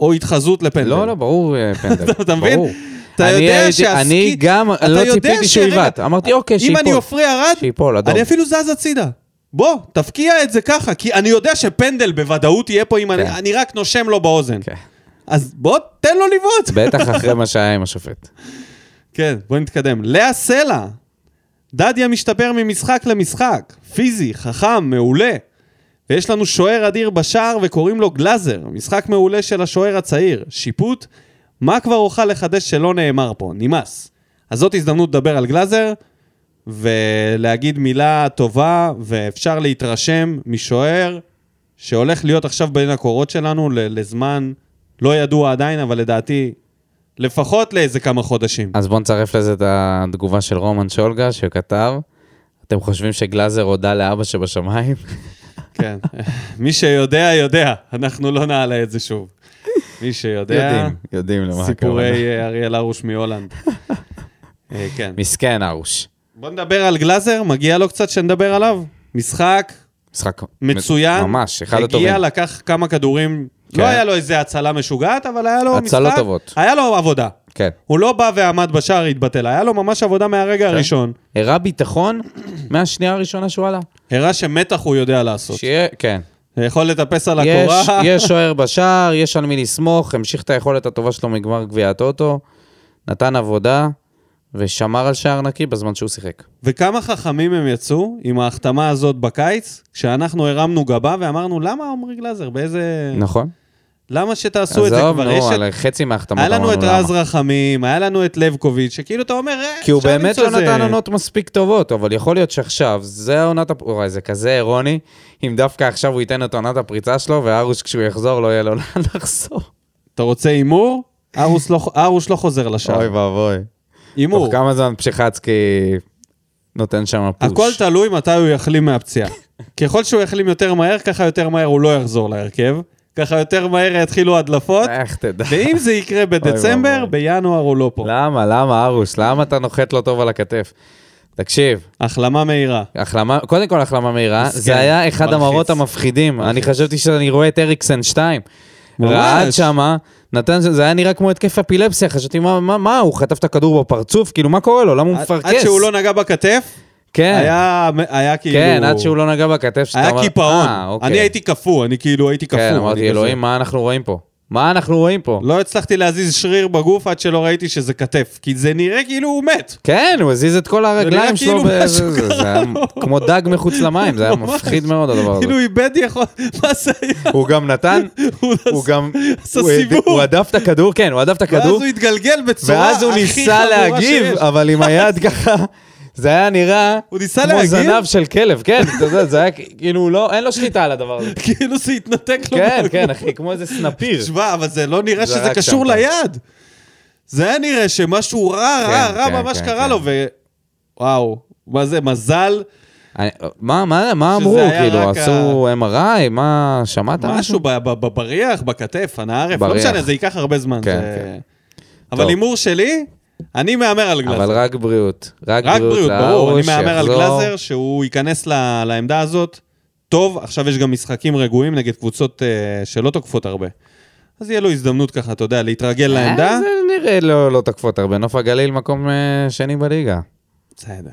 או התחזות לפנדל? לא, ברור פנדל. אתה מבין? אתה יודע שהסקיט... אני גם לא ציפיתי שהוא יבט. אמרתי, אוקיי, שיפול. אם אני אופרי הרד, אני אפילו זז הצידה. בוא, תפקיע את זה ככה, כי אני יודע שפנדל בוודאות יהיה פה, אם אני רק נושם לו באוזן. אז בוא, תן לו לבוץ. בטח אחרי מה שהיה עם השופט. כן, בוא נתקדם. לאה סלע. דדיה משתפר ממשחק למשחק. פיזי, חכם, מעולה. ויש לנו שוער אדיר בשער וקוראים לו גלאזר, משחק מעולה של השוער הצעיר, שיפוט, מה כבר אוכל לחדש שלא נאמר פה, נמאס. אז זאת הזדמנות לדבר על גלאזר, ולהגיד מילה טובה, ואפשר להתרשם משוער, שהולך להיות עכשיו בין הקורות שלנו, לזמן לא ידוע עדיין, אבל לדעתי, לפחות לאיזה כמה חודשים. אז בואו נצרף לזה את התגובה של רומן שולגה, שכתב, אתם חושבים שגלאזר הודה לאבא שבשמיים? כן, מי שיודע, יודע. אנחנו לא נעלה את זה שוב. מי שיודע, יודעים למה הכוונה. סיפורי אריאל ארוש מהולנד. מסכן ארוש. בוא נדבר על גלאזר, מגיע לו קצת שנדבר עליו. משחק מצוין. ממש, אחד הטובים. הגיע, לקח כמה כדורים, לא היה לו איזה הצלה משוגעת, אבל היה לו משחק. הצלות טובות. היה לו עבודה. כן. הוא לא בא ועמד בשער, התבטל. היה לו ממש עבודה מהרגע הראשון. הראה ביטחון מהשנייה הראשונה שהוא עלה. הראה שמתח הוא יודע לעשות. כן. יכול לטפס על הקורה. יש שוער בשער, יש על מי לסמוך, המשיך את היכולת הטובה שלו מגמר גביע אוטוטו, נתן עבודה, ושמר על שער נקי בזמן שהוא שיחק. וכמה חכמים הם יצאו עם ההחתמה הזאת בקיץ, כשאנחנו הרמנו גבה ואמרנו, למה עומרי גלאזר? באיזה... נכון. למה שתעשו את זה כבר? יש את... חצי מהחתמות. היה לנו את רז רחמים, היה לנו את לבקוביץ' שכאילו אתה אומר... כי הוא באמת לא נתן עונות מספיק טובות, אבל יכול להיות שעכשיו, זה עונת... אולי זה כזה אירוני, אם דווקא עכשיו הוא ייתן את עונת הפריצה שלו, וארוש כשהוא יחזור לא יהיה לו לחזור. אתה רוצה אימור? ארוש לא חוזר לשם. אוי ואבוי. אימור. תוך כמה זמן פשיחצקי נותן שם פוש. הכל תלוי מתי הוא יחלים מהפציעה. ככל שהוא יחלים יותר מהר, ככה יותר מהר הוא לא יחזור להרכב. ככה יותר מהר יתחילו הדלפות, ואם זה יקרה בדצמבר, בינואר הוא לא פה. למה, ארוש? למה אתה נוחת לא טוב על הכתף? תקשיב. החלמה מהירה. קודם כל החלמה מהירה, זה היה אחד המראות המפחידים. אני חשבתי שאני רואה את אריקסן 2. רעד שמה, נתן, זה היה נראה כמו התקף אפילפסיה, חשבתי, מה, הוא חטף את הכדור בפרצוף? כאילו, מה קורה לו? למה הוא מפרקס? עד שהוא לא נגע בכתף? היה כאילו... כן, עד שהוא לא נגע בכתף. היה כיפאון. אני הייתי כפו, אני כאילו הייתי כפו. כן, אמרתי, אלוהים, מה אנחנו רואים פה? מה אנחנו רואים פה? לא הצלחתי להזיז שריר בגוף עד שלא ראיתי שזה כתף, כי זה נראה כאילו הוא מת. כן, הוא הזיז את כל הרגליים שלו, זה היה כמו דג מחוץ למים, זה היה מפחיד מאוד הדבר הזה. כאילו איבד יכול, מה זה היה? הוא גם נתן, הוא גם, הוא עדף את הכדור, כן, הוא עדף את הכדור. ואז הוא התגלגל בצורה הכי חמורה שיש. ואז הוא ניסה להגיב, אבל עם היד ככה, זה היה נראה כמו זנב של כלב, כן, זה היה כאילו, לא, אין לו שליטה על הדבר הזה. כאילו זה התנתק לו. כן, כן, אחי, כמו איזה סנפיר. תשמע, אבל זה לא נראה שזה קשור ליד. זה היה נראה שמשהו רע, רע, רע ממש קרה לו, וואו, מה זה, מזל. מה אמרו, כאילו, עשו MRI, מה, שמעת? משהו בבריח, בכתף, הנערף, לא משנה, זה ייקח הרבה זמן. אבל הימור שלי... אני מאמר על גלאזר. אבל רק בריאות. רק בריאות, ברור. אני מאמר על גלאזר, שהוא ייכנס לעמדה הזאת. טוב, עכשיו יש גם משחקים רגועים נגד קבוצות שלא תוקפות הרבה. אז יהיה לו הזדמנות ככה, אתה יודע, להתרגל לעמדה. זה נראה לא תוקפות הרבה. נוף הגליל מקום שני בליגה. בסדר.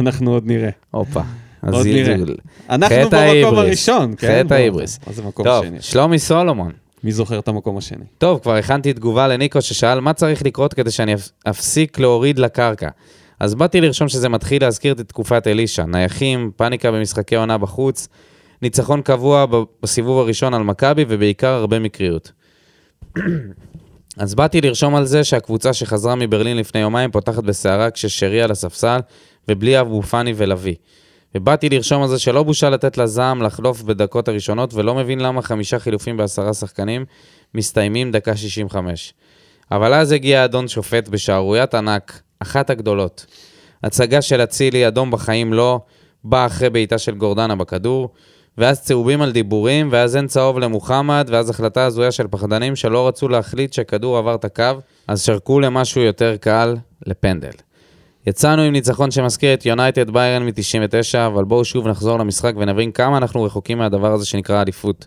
אנחנו עוד נראה. אופה. עוד נראה. אנחנו במקום הראשון. חטא היבריס. טוב, שלומי סולומון. מי זוכר את המקום השני? טוב, כבר הכנתי תגובה לניקו ששאל מה צריך לקרות כדי שאני אפסיק להוריד לקרקע. אז באתי לרשום שזה מתחיל להזכיר את תקופת אלישה. נייחים, פאניקה במשחקי עונה בחוץ, ניצחון קבוע בסיבוב הראשון על מכבי ובעיקר הרבה מקריות. אז באתי לרשום על זה שהקבוצה שחזרה מברלין לפני יומיים פותחת בסערה כששרי על הספסל ובלי אבו פני ולוי. ובאתי לרשום על זה שלא בושה לתת לזעם לחלוף בדקות הראשונות, ולא מבין למה 5 חילופים ב10 שחקנים מסתיימים דקה 65. אבל אז הגיע אדון שופט בשערויית ענק, אחת הגדולות. הצגה של הצילי, אדום בחיים לא, בא אחרי בעיטה של גורדנה בכדור, ואז צהובים על דיבורים, ואז אין צהוב למוחמד, ואז החלטה הזויה של פחדנים שלא רצו להחליט שכדור עבר את הקו, אז שרקו למשהו יותר קל, לפנדל. יצאנו עם ניצחון שמזכיר את יונייטד ביירן מ-99, אבל בואו שוב נחזור למשחק ונבין כמה אנחנו רחוקים מהדבר הזה שנקרא אליפות.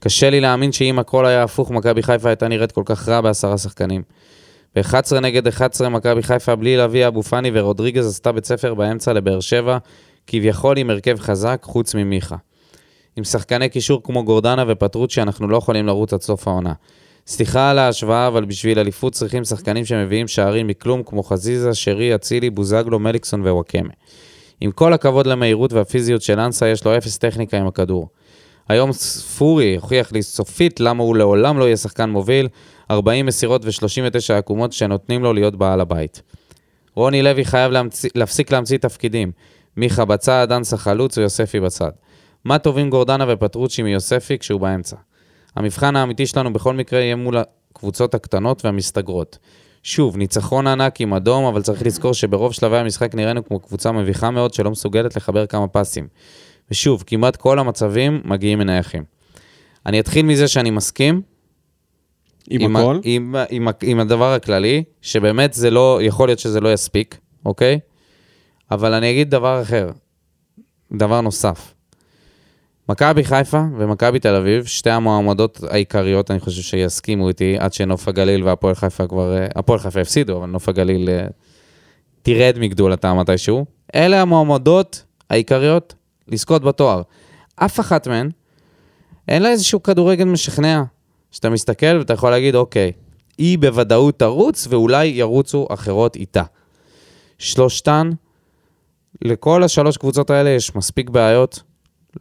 קשה לי להאמין שאם הכל היה הפוך, מכבי חיפה הייתה נראית כל כך רע ב10 שחקנים. ב-11 נגד 11 מכבי חיפה בלי להביא אבו פני ורודריגז עשתה בית ספר באמצע לבאר שבע, כביכול עם הרכב חזק חוץ ממיכה. עם שחקני קישור כמו גורדנה ופטרוצ'י אנחנו לא יכולים לרוץ עד סוף העונה. סליחה על ההשוואה, אבל בשביל אליפות צריכים שחקנים שמביאים שערים מכלום, כמו חזיזה, שרי, אצילי, בוזגלו, מליקסון ווואקמה. עם כל הכבוד למהירות והפיזיות של אנסה, יש לו 0 טכניקה עם הכדור. היום ספורי הוכיח לי סופית למה הוא לעולם לא יהיה שחקן מוביל, 40 מסירות ו39 עקומות שנותנים לו להיות בעל הבית. רוני לוי חייב להפסיק להמציא תפקידים. מיכה בצד, אנסה חלוץ ויוספי בצד. מה טובים גורדנה ופטרוצ'י מיוספי כשהוא באמצע? המבחן האמיתי שלנו בכל מקרה יהיה מול הקבוצות הקטנות והמסתגרות. שוב, ניצחון ענק עם אדום, אבל צריך לזכור שברוב שלבי המשחק נראינו כמו קבוצה מביכה מאוד שלא מסוגלת לחבר כמה פסים. ושוב, כמעט כל המצבים מגיעים מנייחים. אני אתחיל מזה שאני מסכים עם הכל? עם הדבר הכללי, שבאמת זה לא, יכול להיות שזה לא יספיק, אוקיי? אבל אני אגיד דבר אחר, דבר נוסף. מכבי חיפה ומכבי תל אביב, שתי המועמדות העיקריות, אני חושב שיסכימו איתי, עד שנוף הגליל והפועל חיפה כבר, הפועל חיפה הפסידו, אבל נוף הגליל תירד מגדולתה מתישהו. אלה המועמדות העיקריות לזכות בתואר. אף אחת מהן, אין לה איזשהו כדורגל משכנע, שאתה מסתכל ואתה יכול להגיד, אוקיי, היא בוודאות תרוץ, ואולי ירוצו אחרות איתה. שלושתן, לכל השלוש קבוצות האלה יש מספיק בעיות,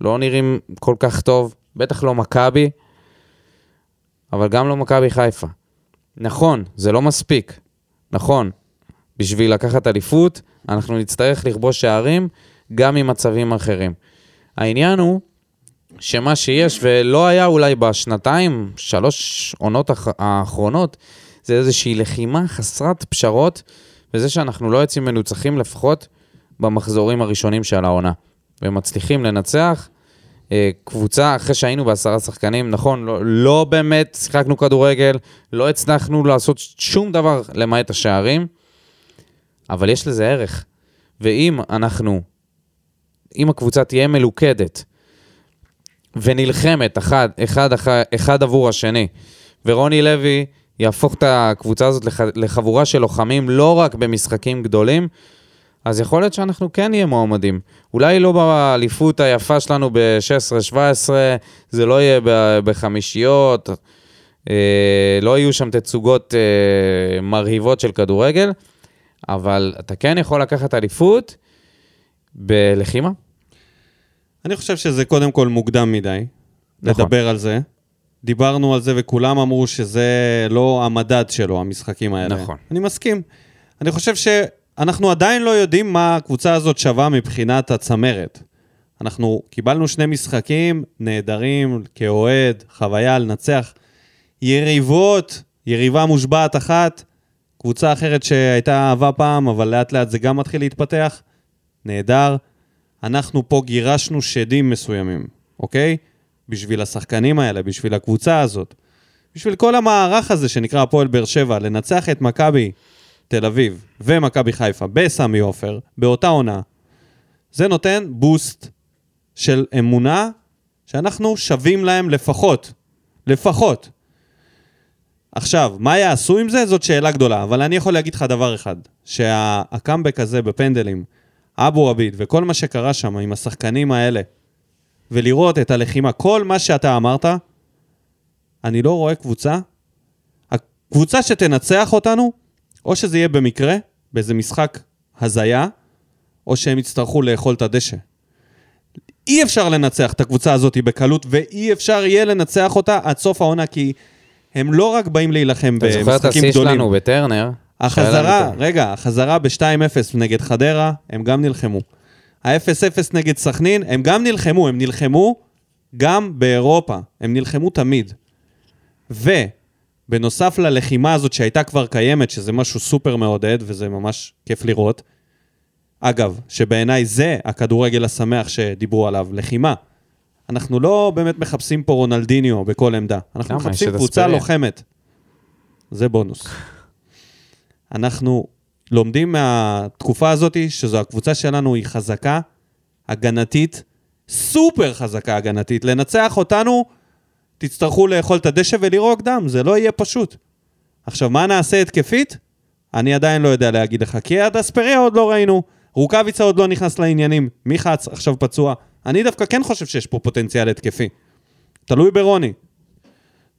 לא נראים כל כך טוב, בטח לא מכבי, אבל גם לא מכבי חיפה. נכון, זה לא מספיק. נכון, בשביל לקחת אליפות, אנחנו נצטרך לכבוש שערים, גם עם מצבים אחרים. העניין הוא, שמה שיש, ולא היה אולי בשנתיים, 3 עונות האחרונות, זה איזושהי לחימה חסרת פשרות, וזה שאנחנו לא יוצאים מנוצחים לפחות, במחזורים הראשונים של העונה. ומצליחים לנצח קבוצה אחרי שהיינו ב10 שחקנים, נכון, לא באמת שיחקנו כדורגל, לא הצלחנו לעשות שום דבר למעט השערים, אבל יש לזה ערך, ואם אנחנו, אם הקבוצה תהיה מלוכדת, ונלחמת אחד עבור השני, ורוני לוי יהפוך את הקבוצה הזאת לחבורה של לוחמים, לא רק במשחקים גדולים, אז יכול להיות שאנחנו כן נהיה מועמדים. אולי לא באליפות היפה שלנו ב-16-17, זה לא יהיה בחמישיות, לא היו שם תצוגות מרהיבות של כדורגל, אבל אתה כן יכול לקחת אליפות בלחימה? אני חושב שזה קודם כל מוקדם מדי, נכון. לדבר על זה. דיברנו על זה וכולם אמרו שזה לא המדד שלו, המשחקים האלה. נכון. אני מסכים. אני חושב שאנחנו עדיין לא יודעים מה הקבוצה הזאת שווה מבחינת הצמרת. אנחנו קיבלנו שני משחקים נהדרים, כאוהד, חוויה, לנצח. יריבה מושבעת אחת, קבוצה אחרת שהייתה אהבה פעם, אבל לאט לאט זה גם מתחיל להתפתח. נהדר. אנחנו פה גירשנו שדים מסוימים, אוקיי? בשביל השחקנים האלה, בשביל הקבוצה הזאת, בשביל כל המערך הזה שנקרא הפועל באר שבע, לנצח את מכבי תל אביב ומכבי חיפה בסמי אופר, באותה עונה, זה נותן בוסט של אמונה שאנחנו שווים להם לפחות. עכשיו, מה יעשו עם זה? זאת שאלה גדולה, אבל אני יכול להגיד לך דבר אחד, שהקאמבק הזה בפנדלים, אבו עביד וכל מה שקרה שם עם השחקנים האלה, ולראות את הלחימה, כל מה שאתה אמרת, אני לא רואה קבוצה. הקבוצה שתנצח אותנו, או שזה יהיה במקרה, באיזה משחק הזיה, או שהם יצטרכו לאכול את הדשא. אי אפשר לנצח את הקבוצה הזאת בקלות, ואי אפשר יהיה לנצח אותה עד סוף העונה, כי הם לא רק באים להילחם במשחקים גדולים. אתה זוכר את הסיש לנו בטרנר? החזרה ב-2-0 נגד חדרה, הם גם נלחמו. ה-0-0 נגד סכנין, הם גם נלחמו, הם נלחמו גם באירופה, הם נלחמו תמיד. ובנוסף ללחימה הזאת שהייתה כבר קיימת, שזה משהו סופר מעודד, וזה ממש כיף לראות. אגב, שבעיניי זה הכדורגל השמח שדיברו עליו, לחימה. אנחנו לא באמת מחפשים פה רונלדיניו בכל עמדה, אנחנו מחפשים קבוצה לוחמת. זה בונוס. אנחנו לומדים מהתקופה הזאת שזו הקבוצה שלנו היא חזקה, הגנתית, סופר חזקה הגנתית. לנצח אותנו, תצטרכו לאכול את הדשא ולראות דם, זה לא יהיה פשוט. עכשיו, מה נעשה התקפית? אני עדיין לא יודע להגיד לך, כי עד אספריה עוד לא ראינו, רוקביצה עוד לא נכנס לעניינים, מיכץ עכשיו פצוע. אני דווקא כן חושב שיש פה פוטנציאל התקפי. תלוי ברוני.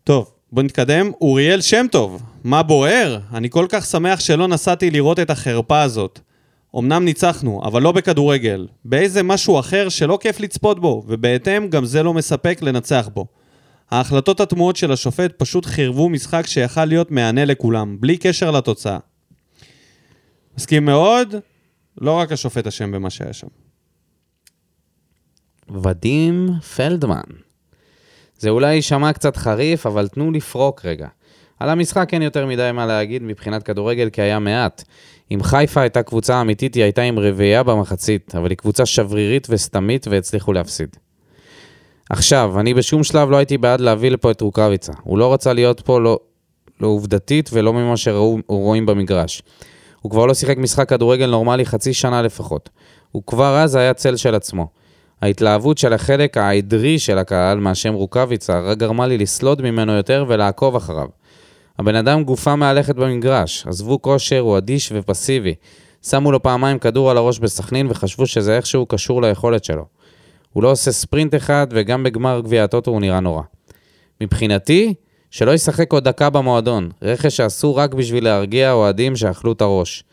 טוב. בוא נתקדם, אוריאל שם טוב, מה בוער? אני כל כך שמח שלא נסעתי לראות את החרפה הזאת. אמנם ניצחנו, אבל לא בכדורגל, באיזה משהו אחר שלא כיף לצפות בו, ובהתאם גם זה לא מספק לנצח בו. ההחלטות התמוהות של השופט פשוט חירבו משחק שיכל להיות מענה לכולם, בלי קשר לתוצאה. מסכים מאוד, לא רק השופט אשם במה שהיה שם. ודים פלדמן. זה אולי שמע קצת חריף, אבל תנו לפרוק רגע. על המשחק אין יותר מדי מה להגיד מבחינת כדורגל, כי היה מעט. אם חיפה הייתה קבוצה אמיתית, היא הייתה עם רביעה במחצית, אבל היא קבוצה שברירית וסתמית, והצליחו להפסיד. עכשיו, אני בשום שלב לא הייתי בעד להביא לפה את רוקביצה. הוא לא רצה להיות פה לא עובדתית, ולא ממה שרואים במגרש. הוא כבר לא שיחק משחק כדורגל נורמלי חצי שנה לפחות. הוא כבר אז היה צל של עצמו. ההתלהבות של החלק העדרי של הקהל מהשם רוקביצה רק גרמה לי לסלוד ממנו יותר ולעקוב אחריו. הבן אדם גופה מהלכת במגרש, עזבו כושר, הוא אדיש ופסיבי. שמו לו פעמיים כדור על הראש בסכנין וחשבו שזה איכשהו קשור ליכולת שלו. הוא לא עושה ספרינט אחד וגם בגמר גביע אוטוטו הוא נראה נורא. מבחינתי, שלא ישחק עוד דקה במועדון, רכש שעשו רק בשביל להרגיע אוהדים שאכלו את הראש.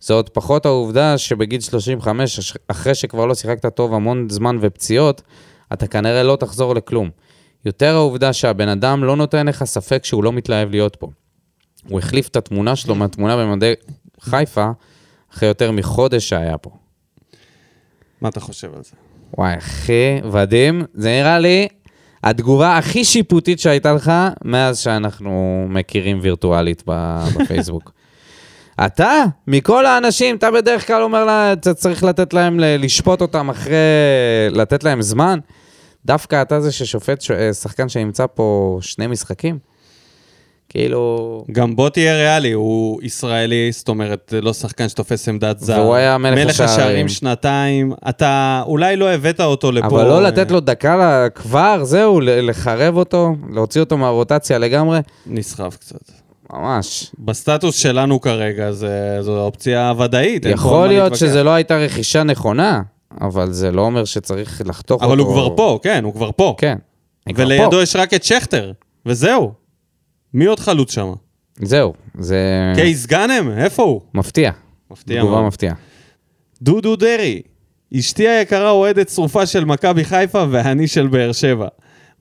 זו עוד פחות העובדה שבגיל 35, אחרי שכבר לא שיחקת טוב המון זמן ופציעות, אתה כנראה לא תחזור לכלום. יותר העובדה שהבן אדם לא נותן לך ספק שהוא לא מתלהב להיות פה. הוא החליף את התמונה שלו מהתמונה במדי חיפה, אחרי יותר מחודש שהיה פה. מה אתה חושב על זה? וואי, אחי, ודים, זה נראה לי התגובה הכי שיפוטית שהייתה לך, מאז שאנחנו מכירים וירטואלית בפייסבוק. אתה, מכל האנשים, אתה בדרך כלל אומר לה, אתה צריך לתת להם, לשפוט אותם אחרי, לתת להם זמן. דווקא אתה זה ששופט שחקן שנמצא פה שני משחקים. כאילו... גם בוא תהיה ריאלי, הוא ישראלי, זאת אומרת, לא שחקן שתופס עמדת זר. והוא היה מלך השערים שנתיים. אתה אולי לא הבאת אותו לפה. אבל לא לתת לו דקה כבר, זהו, לחרב אותו, להוציא אותו מהרוטציה לגמרי. נסחף קצת. ממש. בסטטוס שלנו כרגע, זו אופציה ודאית. יכול להיות שזה לא הייתה רכישה נכונה, אבל זה לא אומר שצריך לחתוך אותו. אבל הוא כבר פה, כן, ולידו יש רק את שכטר, וזהו. מי עוד חלוץ שם? זהו, זה... קייס גאנם, איפה הוא? מפתיע. מפתיע. תגובה מפתיעה. דודו דרי, אשתי היקרה אוהדת צרופה של מכבי חיפה ואני של באר שבע.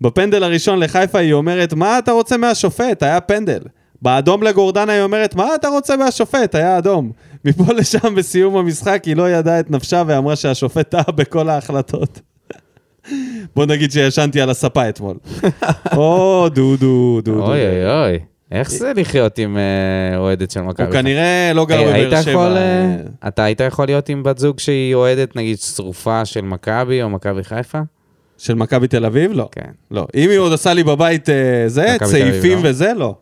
בפנדל הראשון לחיפה היא אומרת, מה אתה רוצה מהשופט? היה פנדל. באדום לגורדנה היא אומרת, מה אתה רוצה מהשופט? היה אדום. מפה לשם בסיום המשחק היא לא ידעה את נפשה ואמרה שהשופט טעה בכל ההחלטות. בוא נגיד שישנתי על הספה אתמול. או, דודו, דודו. אוי, אוי. איך זה לחיות עם אוהדת של מכבי? הוא כנראה לא גר בבאר שבע. אתה היית יכול להיות עם בת זוג שהיא אוהדת, נגיד, שרופה של מכבי או מכבי חיפה? של מכבי תל אביב? לא. כן. לא. אם היא עוד עשה לי בבית זה, צעיפים וזה, לא.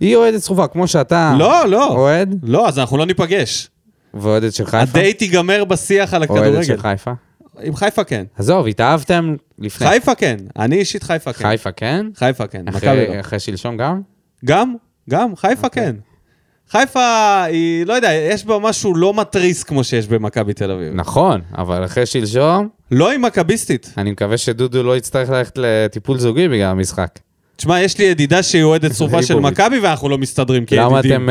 היא אוהדת שרופה, כמו שאתה אוהד? לא, אז אנחנו לא ניפגש. ואוהדת של חיפה? הדייט ייגמר בשיח על הכדורגל. אוהדת של חיפה? עם חיפה כן. עזוב, התאהבתם לפני. חיפה כן. אני אישית חיפה כן. חיפה כן? חיפה כן. אחרי שלשום גם? גם, חיפה כן. חיפה היא, לא יודע, יש בה משהו לא מטריס כמו שיש במכבי תל אביב. נכון, אבל אחרי שלשום... לא היא מכביסטית. אני מקווה שדודו לא יצטרך ללכת לטיפול זוגי בגלל המשחק. תשמע, יש לי ידידה שהיא אוהדת צרופה של מכבי ואנחנו לא מסתדרים כידידים.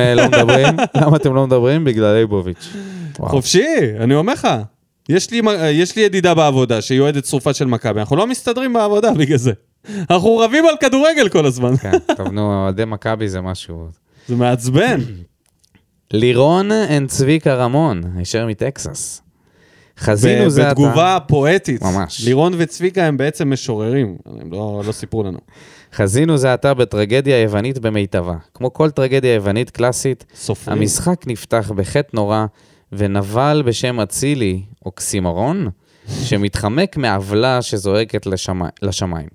למה אתם לא מדברים? בגלל ליבוביץ'. חופשי, אני אומר לך. יש לי ידידה בעבודה שהיא אוהדת צרופה של מכבי, אנחנו לא מסתדרים בעבודה בגלל זה. אנחנו רבים על כדורגל כל הזמן. כן, טוב, נו, אוהדי מכבי זה משהו... זה מעצבן. לירון אין צביקה רמון, הישר מטקסס. חזינו זה... בתגובה פואטית. ממש. לירון וצביקה הם בעצם משוררים, הם לא סיפרו לנו. חזינו זה אתה בטרגדיה היוונית במיטבה. כמו כל טרגדיה היוונית קלאסית, סופרים. המשחק נפתח בחטא נורא, ונבל בשם אצילי, אוקסימרון, שמתחמק מעוולה שזועקת לשמיים.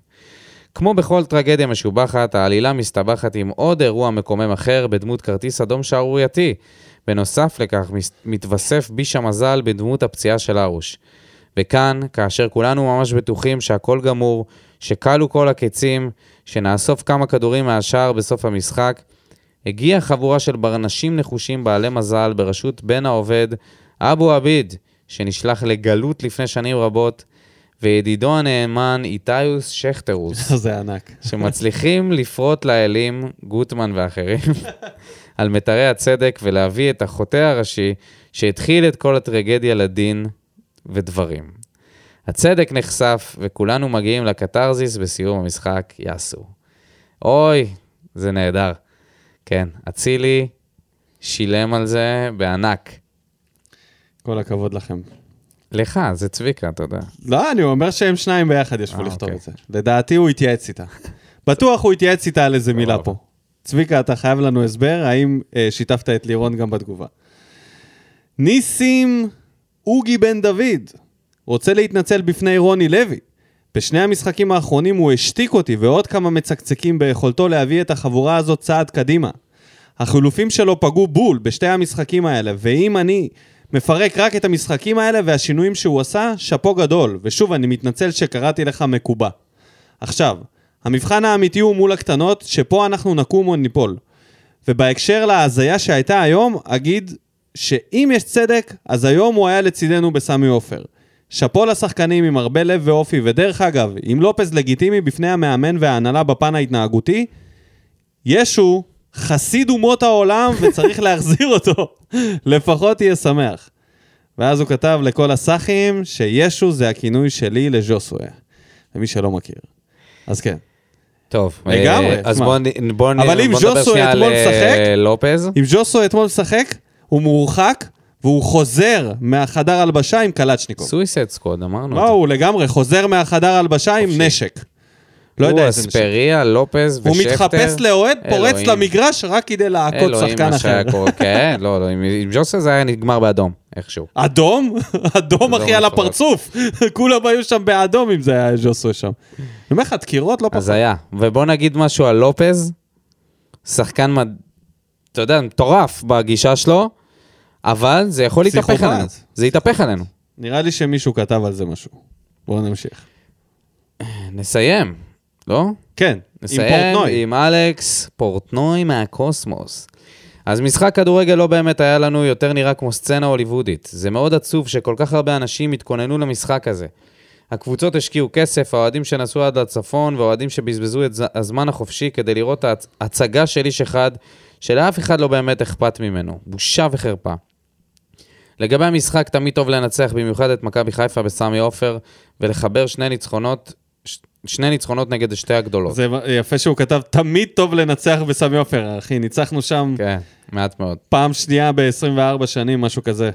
כמו בכל טרגדיה משובחת, העלילה מסתבכת עם עוד אירוע מקומם אחר בדמות כרטיס אדום שערורייתי. בנוסף לכך, מתווסף ביש המזל בדמות הפציעה של ארוש. וכאן, כאשר כולנו ממש בטוחים שהכל גמור, שקלו כל הקצים, שנאסוף כמה כדורים מהשאר בסוף המשחק, הגיעה חבורה של ברנשים נחושים בעלי מזל בראשות בן העובד, אבו עביד, שנשלח לגלות לפני שנים רבות, וידידו הנאמן איטאיוס שכטרוס. זה ענק. שמצליחים לפרוט לאלים, גוטמן ואחרים, על מטרי הצדק ולהביא את החוטא הראשי שהתחיל את כל הטרגדיה לדין ודברים. הצדק נחשף וכולנו מגיעים לקטרזיס בסיום המשחק יעשו. אוי, זה נהדר. כן, אצילי שילם על זה בענק. כל הכבוד לכם. לך, זה צביקה, אתה יודע. לא, אני אומר שהם שניים ביחד ישבו לכתוב את זה. לדעתי הוא התייעץ איתה. בטוח הוא התייעץ איתה על איזה מילה פה. צביקה, אתה חייב לנו הסבר, האם שיתפת את לירון גם בתגובה. ניסים אוגי בן דוד רוצה להתנצל בפני רוני לוי. בשני המשחקים האחרונים הוא השתיק אותי ועוד כמה מצקצקים ביכולתו להביא את החבורה הזאת צעד קדימה. החילופים שלו פגעו בול בשתי המשחקים האלה, ואם אני... מפרק רק את המשחקים האלה והשינויים שהוא עשה, שפו גדול, ושוב אני מתנצל שקראתי לך מקובה. עכשיו, המבחן האמיתי הוא מול הקטנות, שפה אנחנו נקום או ניפול. ובהקשר להזיה שהייתה היום, אגיד שאם יש צדק, אז היום הוא היה לצידנו בסמי אופר. שפו לשחקנים עם הרבה לב ואופי, ודרך אגב, עם לופס לגיטימי בפני המאמן וההנהלה בפן ההתנהגותי, ישו... חסיד אומות העולם וצריך להחזיר אותו, לפחות יהיה שמח. ואז הוא כתב לכל הסחים שישו זה הכינוי שלי לז'וסווה, למי שלא מכיר. אז כן. טוב. לגמרי. אז בוא נדבר שנייה ללופז. אם ז'וסווה אתמול משחק, הוא מורחק והוא חוזר מהחדר הלבשה עם קלצ'ניקוב. סויסד סקוד, אמרנו. לא, הוא לגמרי חוזר מהחדר הלבשה עם נשק. הוא אספריה, לופס ושפטר. הוא מתחפש לאוהד, פורץ למגרש רק כדי להעקות שחקן אחר. כן, לא, עם ג'וסה זה היה נגמר באדום, איכשהו. אדום? אדום אחי על הפרצוף. כולם היו שם באדום אם זה היה ג'וסה שם. אומר לך, תקירות לא פחות. אז היה, ובוא נגיד משהו על לופס, שחקן, אתה יודע, מטורף בגישה שלו, אבל זה יכול להתהפך עלינו. זה יתהפך עלינו. נראה לי שמישהו כתב על זה משהו. בואו נמשיך. נסיים. לא? כן, נסיים עם אלכס פורטנוי מהקוסמוס. אז משחק כדורגל לא באמת היה לנו, יותר נראה כמו סצנה הוליוודית. זה מאוד עצוב שכל כך הרבה אנשים התכוננו למשחק הזה. הקבוצות השקיעו כסף, האוהדים שנסעו עד הצפון, והאוהדים שבזבזו את הזמן החופשי כדי לראות הצגה של איש אחד, שלאף אחד לא באמת אכפת ממנו. בושה וחרפה. לגבי המשחק, תמיד טוב לנצח, במיוחד את מכבי חיפה בסמי אופר, ולחבר שני ניצחונות נגד השתי הגדולות. זה יפה שהוא כתב, תמיד טוב לנצח בסמי אופר, אחי, ניצחנו שם... כן, מעט מאוד. פעם שנייה ב-24 שנים, משהו כזה.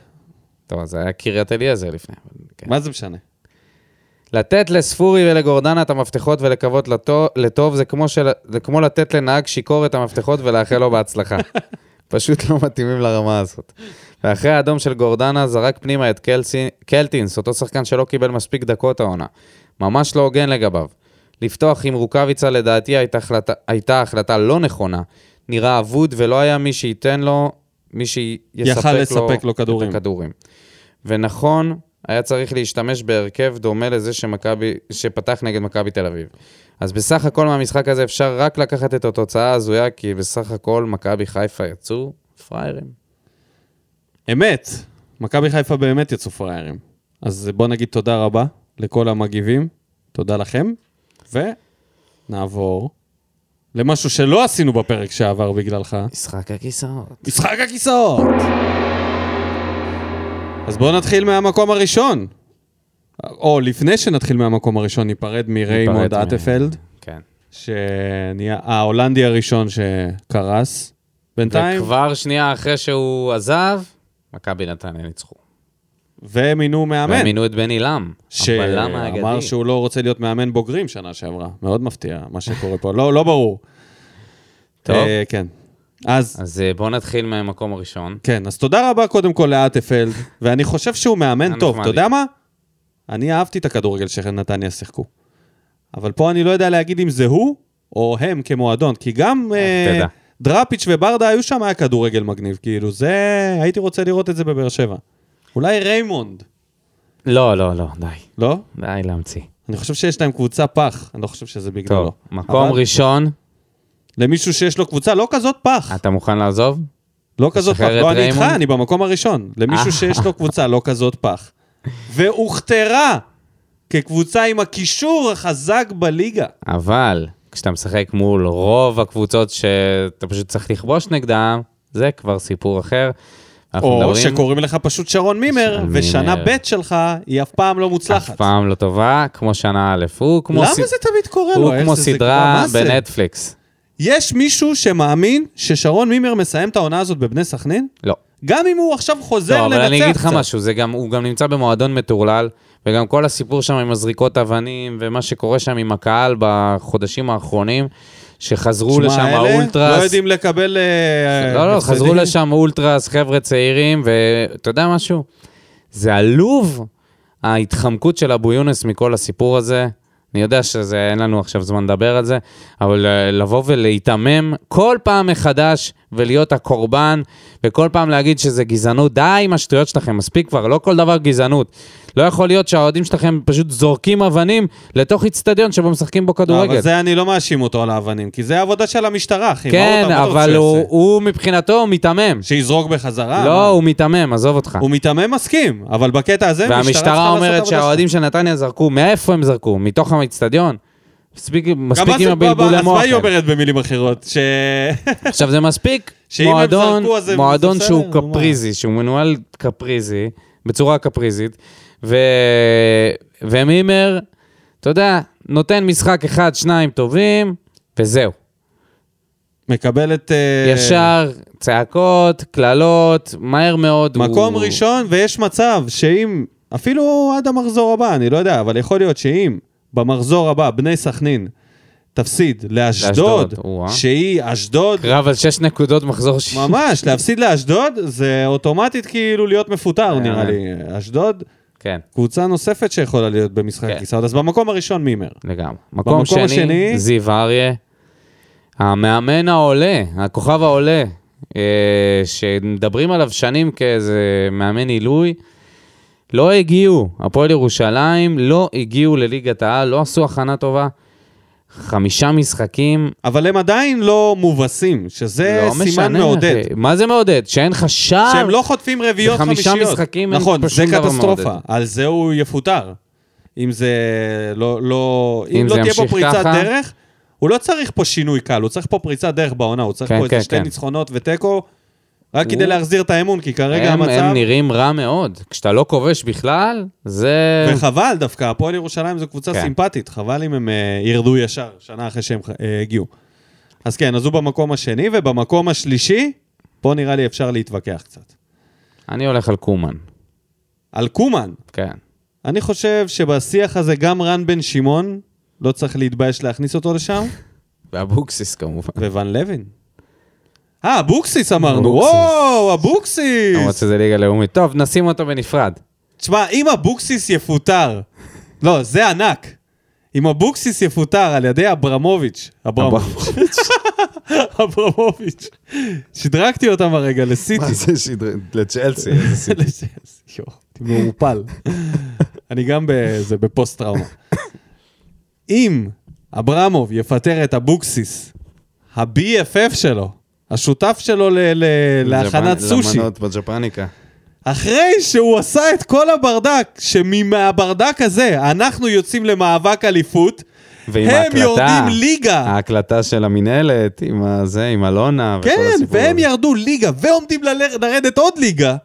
טוב, זה היה קריית אליעזר לפני. כן. מה זה משנה? לתת לספורי ולגורדנה את המפתחות ולקוות לטוב, זה כמו לתת לנהג שיקור את המפתחות ולאחל לו בהצלחה. פשוט לא מתאימים לרמה הזאת. ואחרי האדום של גורדנה זרק פנימה את קלטינס, אותו שחקן שלא קיבל מספיק דקות העונה. ממש לא הוגן לגביו. לפתוח עם רוקביצה לדעתי הייתה החלטה לא נכונה. נראה עבוד ולא היה מי שייתן לו, מי שיספק לו כדורים. ונכון, היה צריך להשתמש בהרכב דומה לזה שפתח נגד מכבי תל אביב. אז בסך הכל מהמשחק הזה אפשר רק לקחת את התוצאה הזויה, כי בסך הכל מכבי חיפה יצאו פריירים. אמת, מכבי חיפה באמת יצאו פריירים. אז בוא נגיד תודה רבה לכל המגיבים, תודה לכם, ונעבור למשהו שלא עשינו בפרק שעבר בגללך. משחק הכיסאות. משחק הכיסאות! אז בואו נתחיל מהמקום הראשון. או לפני שנתחיל מהמקום הראשון, ניפרד מריימונד אטפלד. כן. שנהיה ההולנדי הראשון שקרס. בינתיים. וכבר שנייה אחרי שהוא עזב, מכבי נתניה ניצחו. ומינו מאמן. ומינו את בני לם. שאמר שהוא לא רוצה להיות מאמן בוגרים שנה שעברה. מאוד מפתיע מה שקורה פה. לא ברור. טוב. כן. אז בואו נתחיל מהמקום הראשון. כן, אז תודה רבה קודם כל לאטפלד, ואני חושב שהוא מאמן טוב. אתה יודע מה? אני אהבתי את הכדורגל שנתניה שיחקו. אבל פה אני לא יודע להגיד אם זה הוא, או הם כמועדון, כי גם דראפיץ' וברדה היו שם, היה כדורגל מגניב, כאילו זה, הייתי רוצה לראות את זה בבאר שבע. אולי ריימונד. לא, די. לא? די להמציא. אני חושב שיש להם קבוצה פח, אני לא חושב שזה בגללו. טוב, מקום ראשון. למישהו שיש לו קבוצה, לא כזאת פח. אתה מוכן לעזוב? לא כזאת פח, לא אני איתך, אני במקום הראשון. למישהו שיש לו קבוצה, לא כזאת פח. והוכתרה כקבוצה עם הקישור החזק בליגה. אבל כשאתה משחק מול רוב הקבוצות שאתה פשוט צריך לכבוש נגדם, זה כבר סיפור אחר. או שקוראים לך פשוט שרון מימר, ושנה ב' שלך היא אף פעם לא מוצלחת. אף פעם לא טובה, כמו שנה א'. למה זה תמיד קורה לו? הוא כמו סדרה בנטפליקס. יש מישהו שמאמין ששרון מימר מסיים את העונה הזאת בבני סכנין? לא. גם אם הוא עכשיו חוזר לנצח קצת. לא, אבל אני אגיד לך משהו, הוא גם נמצא במועדון מטורלל, וגם כל הסיפור שם עם הזריקות אבנים, ומה שקורה שם עם הקהל בחודשים האחרונים, שחזרו לשם האולטרס. לא יודעים לקבל... לא, חזרו לשם האולטרס, חבר'ה צעירים, ואתה יודע משהו? זה עלוב ההתחמקות של אבו יונס מכל הסיפור הזה, אני יודע שאין לנו עכשיו זמן לדבר על זה, אבל לבוא ולהתאמם כל פעם מחדש ולהיות הקורבן, וכל פעם להגיד שזה גזענות, די עם השטויות שלכם, מספיק כבר, לא כל דבר גזענות. לא יכול להיות שהאוהדים שלכם פשוט זורקים אבנים לתוך אצטדיון שבו משחקים בו כדורגל. אבל זה אני לא מאשים אותו על האבנים, כי זה העבודה של המשטרה. כן, אבל הוא מבחינתו מתאמם. שיזרוק בחזרה? לא, הוא מתאמם, עזוב אותך. הוא מתאמם מסכים, אבל בקטע הזה... והמשטרה אומרת שהאוהדים של נתניה זרקו, מאיפה הם זרקו? מתוך האצטדיון? מספיק עם הבלבול המוח. אז מה היא אומרת במילים אחרות? עכשיו זה מספיק. מועדון שהוא קפריזי, שהוא מנועל קפריזי, בצורה קפריזית, ומימר, אתה יודע, נותן משחק אחד, שניים טובים, וזהו. מקבל את... ישר, צעקות, כללות, מהר מאוד. מקום ראשון, ויש מצב שאם, אפילו עד המחזור הבא, אני לא יודע, אבל יכול להיות שאם במחזור הבא, בני סכנין, תפסיד לאשדוד, שהיא אשדוד... קרב על 6 נקודות מחזור שני. ממש, להפסיד לאשדוד, זה אוטומטית כאילו להיות מפוטר, נראה לי. אשדוד, קבוצה נוספת שיכולה להיות במשחק הכיסאות. אז במקום הראשון מימר. לגמרי. מקום שני, זיווריה, המאמן העולה, הכוכב העולה, שמדברים עליו שנים כאיזה מאמן עילוי, לא הגיעו, הפועל ירושלים, לא הגיעו לליגת העל, לא עשו הכנה טובה, 5 משחקים. אבל הם עדיין לא מובסים, שזה לא סימן מעודד. מה זה מעודד? שאין לך שם... שהם לא חוטפים רביעיות 5 משחקים. נכון, זה קטסטרופה, על זה הוא יפוטר. אם זה לא, אם לא תהיה פה פריצת דרך, הוא לא צריך פה שינוי קל, הוא צריך פה פריצת דרך בעונה, הוא צריך פה איזה שתי ניצחונות וטקו, רק כדי להחזיר את האמון, כי כרגע המצב... הם נראים רע מאוד. כשאתה לא כובש בכלל, זה... וחבל דווקא, הפועל ירושלים זו קבוצה סימפטית, חבל אם הם ירדו ישר, שנה אחרי שהם הגיעו. אז כן, אז הוא במקום השני, ובמקום השלישי, פה נראה לי אפשר להתווכח קצת. אני הולך על קומן. על קומן? כן. אני חושב שבשיח הזה גם רן בן שמעון, לא צריך להתבייש להכניס אותו לשם. ואבוקסיס כמובן. ווון לוין. אבוקסיס אמרנו, וואו, אבוקסיס. למרות שזה ליגה לאומית. טוב, נשים אותו בנפרד. תשמע, אם אבוקסיס יפוטר, לא, זה ענק. אם אבוקסיס יפוטר על ידי אברמוביץ', אברמוביץ', שדרגתי אותם הרגע לסיטי. מה זה שדרג? לצ'לסי, איזה סיטי. לצ'לסי, יו, תמורפל. אני גם בפוסט טראומה. אם אברמוב יפטר את אבוקסיס, ה-BFF שלו, השותף שלו להכנת סושי. למנות בג'פניקה. אחרי שהוא עשה את כל הברדק, שמהברדק הזה אנחנו יוצאים למאבק אליפות, הם ההקלטה, יורדים ליגה. ההקלטה של המנהלת, עם הזה, עם אלונה. כן, וכל הסיפור. והם ירדו ליגה, ועומדים לרדת עוד ליגה.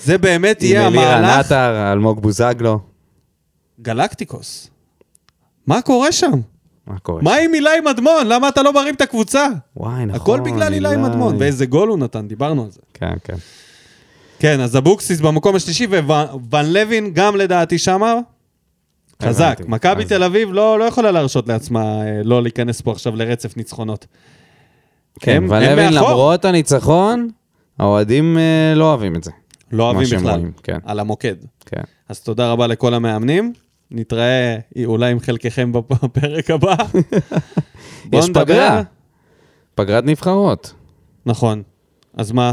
זה באמת יהיה המהלך. עם אלירה נטר, אלמוג בוזגלו. גלקטיקוס. מה קורה שם? מה עם אילי מדמון? למה אתה לא מרים את הקבוצה? וואי, נכון. הכל בגלל אילי מדמון. ואיזה גול הוא נתן, דיברנו על זה. כן, כן. כן, אז אבוקסיס במקום השלישי, וון לוין גם לדעתי שמה, חזק. מכבי תל אביב לא יכולה להרשות לעצמה, לא להיכנס פה עכשיו לרצף ניצחונות. כן, וון לוין למרות הניצחון, האוהדים לא אוהבים את זה. לא אוהבים בכלל, על המוקד. אז תודה רבה לכל המאמנים. נתראה אולי עם חלקכם בפרק הבא. יש פגרה. פגרת נבחרות. נכון. אז מה?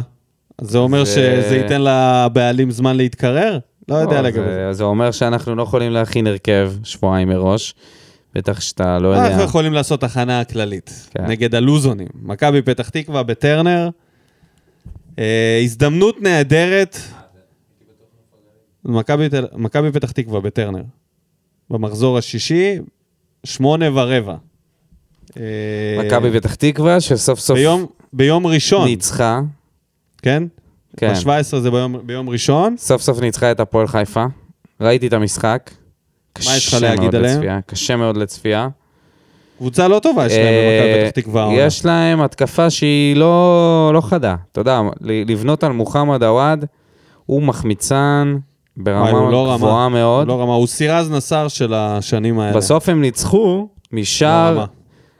זה אומר שזה ייתן לבעלים זמן להתקרר? לא יודע לגבי. זה אומר שאנחנו לא יכולים להכין הרכב שבועיים מראש. בטח שאתה לא יודע. אנחנו יכולים לעשות הכנה כללית. נגד הלוזונים. מכבי פתח תקווה בטרנר. הזדמנות נהדרת. מכבי פתח תקווה בטרנר. במחזור השישי, 8:15. מכבי פתח תקווה, שסוף סוף... ביום ראשון. ניצחה. כן? כן. ב-17 זה ביום ראשון. סוף סוף ניצחה את הפועל חיפה. ראיתי את המשחק. מה יש לך להגיד עליהם? קשה מאוד לצפייה. קבוצה לא טובה יש להם במכבי פתח תקווה. יש להם התקפה שהיא לא חדה. אתה יודע, לבנות על מוחמד עוואד, הוא מחמיצן... ברמה גבוהה מאוד. לא רמה, הוא סירז נסר של השנים האלה. בסוף הם ניצחו משער,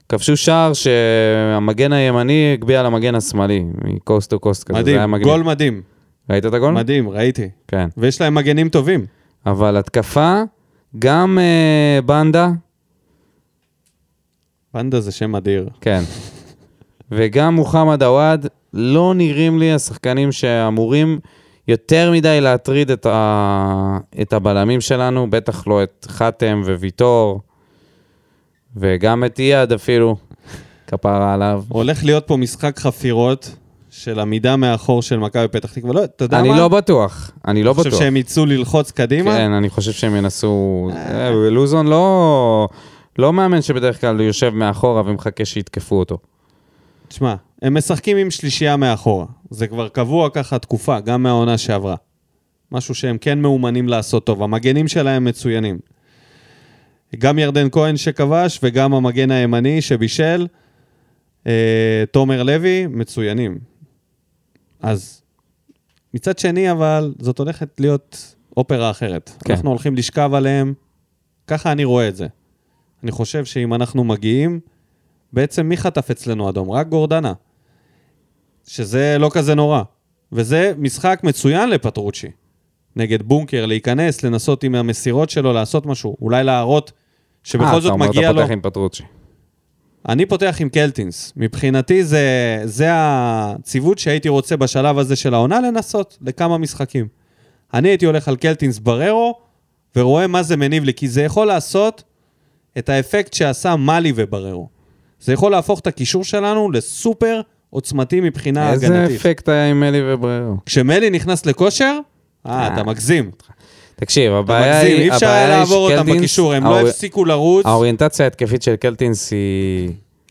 כבשו שער שהמגן הימני הגביע למגן השמאלי, מקוסט טו קוסט כזה. מדהים, גול מדהים. ראית את הגול? מדהים, ראיתי. כן. ויש להם מגנים טובים. אבל התקפה, גם בנדה. בנדה זה שם אדיר. כן. וגם מוחמד עוואד, לא נראים לי השחקנים שאמורים... יותר מדי להטריד את הבלמים שלנו, בטח לא את חתם וויטור, וגם את יד אפילו, כפרה עליו. הולך להיות פה משחק חפירות של עמידה מאחור של מכבי פתח תקווה, ולא, אתה יודע מה? אני לא בטוח, אני לא בטוח. אני חושב שהם יצאו ללחוץ קדימה? כן, אני חושב שהם ינסו, לוזון לא מאמן שבדרך כלל הוא יושב מאחורה ומחכה שיתקפו אותו. תשמע, הם משחקים עם שלישייה מאחורה. זה כבר קבוע ככה תקופה, גם מהעונה שעברה. משהו שהם כן מאומנים לעשות טוב. המגנים שלהם מצוינים. גם ירדן כהן שכבש, וגם המגן הימני שבישל, תומר לוי, מצוינים. אז, מצד שני, אבל, זאת הולכת להיות אופרה אחרת. כן. אנחנו הולכים לשכב עליהם. ככה אני רואה את זה. אני חושב שאם אנחנו מגיעים, בעצם מי חטף אצלנו אדום? רק גורדנה. שזה לא כזה נורא. וזה משחק מצוין לפטרוצ'י. נגד בונקר, להיכנס, לנסות עם המסירות שלו, לעשות משהו. אולי להראות שבכל זאת מגיע לו... אתה פותח עם פטרוצ'י. אני פותח עם קלטינס. מבחינתי זה הציוות שהייתי רוצה בשלב הזה של העונה לנסות לכמה משחקים. אני הייתי הולך על קלטינס בררו, ורואה מה זה מניב לי, כי זה יכול לעשות את האפקט שעשה מלי ובררו. זה יכול להפוך את הקישור שלנו לסופר עוצמתי מבחינה הגנתית. איזה אפקט היה עם מלי ובררו? כשמלי נכנס לכושר, אתה מגזים. תקשיב, הבעיה היא... אי אפשר היה לעבור אותם בקישור, הם לא הפסיקו לרוץ. האוריינטציה התקפית של קלטינס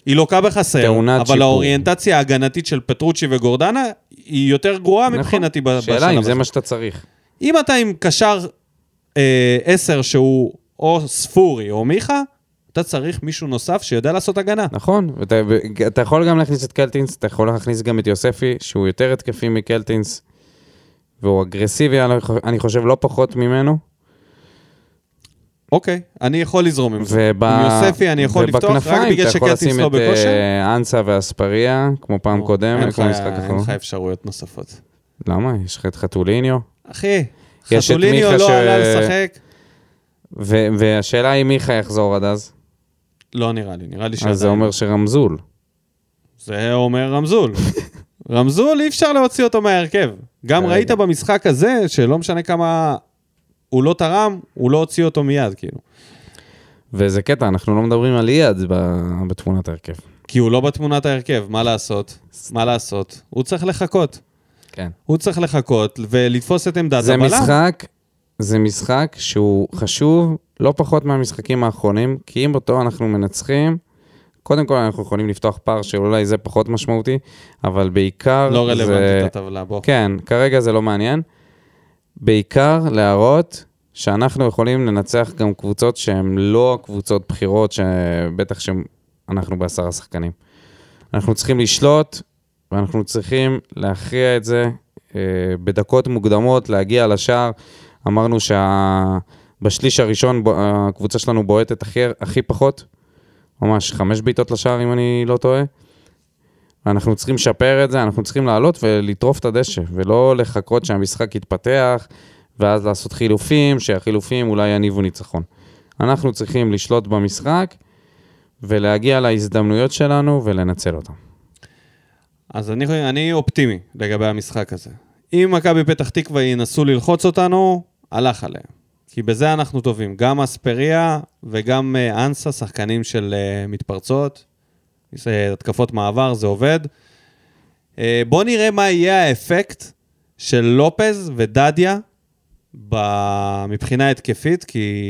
היא לוקה בחסר, אבל האוריינטציה ההגנתית של פטרוצ'י וגורדנה היא יותר גרועה מבחינתי בשנה. שאלה אם זה מה שאתה צריך. אם אתה עם קשר 10 שהוא או ספורי או מיכה, אתה צריך מישהו נוסף שיודע לעשות הגנה. נכון, אתה יכול גם להכניס את קלטינס, אתה יכול להכניס גם את יוספי, שהוא יותר התקפי מקלטינס, והוא אגרסיבי, אני חושב לא פחות ממנו. אוקיי, אני יכול לזרום עם זה. עם יוספי אני יכול לפתוח, רק בגלל שקלטינס לא בכושר. אתה יכול לשים את אנסה והספריה, כמו פעם קודם, כמו משחק אחר. אין לך אפשרויות נוספות. למה? יש לך את חתוליניו? אחי, חתוליניו לא עלה לשחק. והשאלה היא מיכה יחזור עד אז? לא נראה לי, נראה לי שעדיין. אז זה אומר שרמזול. זה אומר רמזול. רמזול אי אפשר להוציא אותו מהרכב. גם ראית במשחק הזה, שלא משנה כמה הוא לא תרם, הוא לא הוציא אותו מיד, כאילו. וזה קטע, אנחנו לא מדברים על יד בתמונת ההרכב. כי הוא לא בתמונת ההרכב, מה לעשות? מה לעשות? הוא צריך לחכות. כן. הוא צריך לחכות ולתפוס את עמדת הבלם. זה משחק שהוא חשוב, לא פחות מהמשחקים האחרונים, כי אם אותו אנחנו מנצחים, קודם כל אנחנו יכולים לפתוח פער שאולי זה פחות משמעותי, אבל בעיקר... לא רלוונטית זה... הטבלה, בוא. כן, כרגע זה לא מעניין. בעיקר להראות שאנחנו יכולים לנצח גם קבוצות שהן לא קבוצות בחירות, שבטח שאנחנו בעשרה שחקנים. אנחנו צריכים לשלוט, ואנחנו צריכים להכריע את זה בדקות מוקדמות, להגיע לשער. אמרנו שבשליש הראשון הקבוצה שלנו בועטת הכי פחות, ממש 5 בעיטות לשער אם אני לא טועה, ואנחנו צריכים לשפר את זה, אנחנו צריכים לעלות ולטרוף את הדשא, ולא לחכות שהמשחק יתפתח, ואז לעשות חילופים, שהחילופים אולי יניבו ניצחון. אנחנו צריכים לשלוט במשחק, ולהגיע להזדמנויות שלנו ולנצל אותם. אז אני אופטימי לגבי המשחק הזה. אם מכבי פתח תקווה ינסו ללחוץ אותנו, הלך עליהם. כי בזה אנחנו טובים. גם אספריה וגם אנסה, שחקנים של מתפרצות, התקפות מעבר, זה עובד. בוא נראה מה יהיה האפקט של לופז ודדיה מבחינה התקפית, כי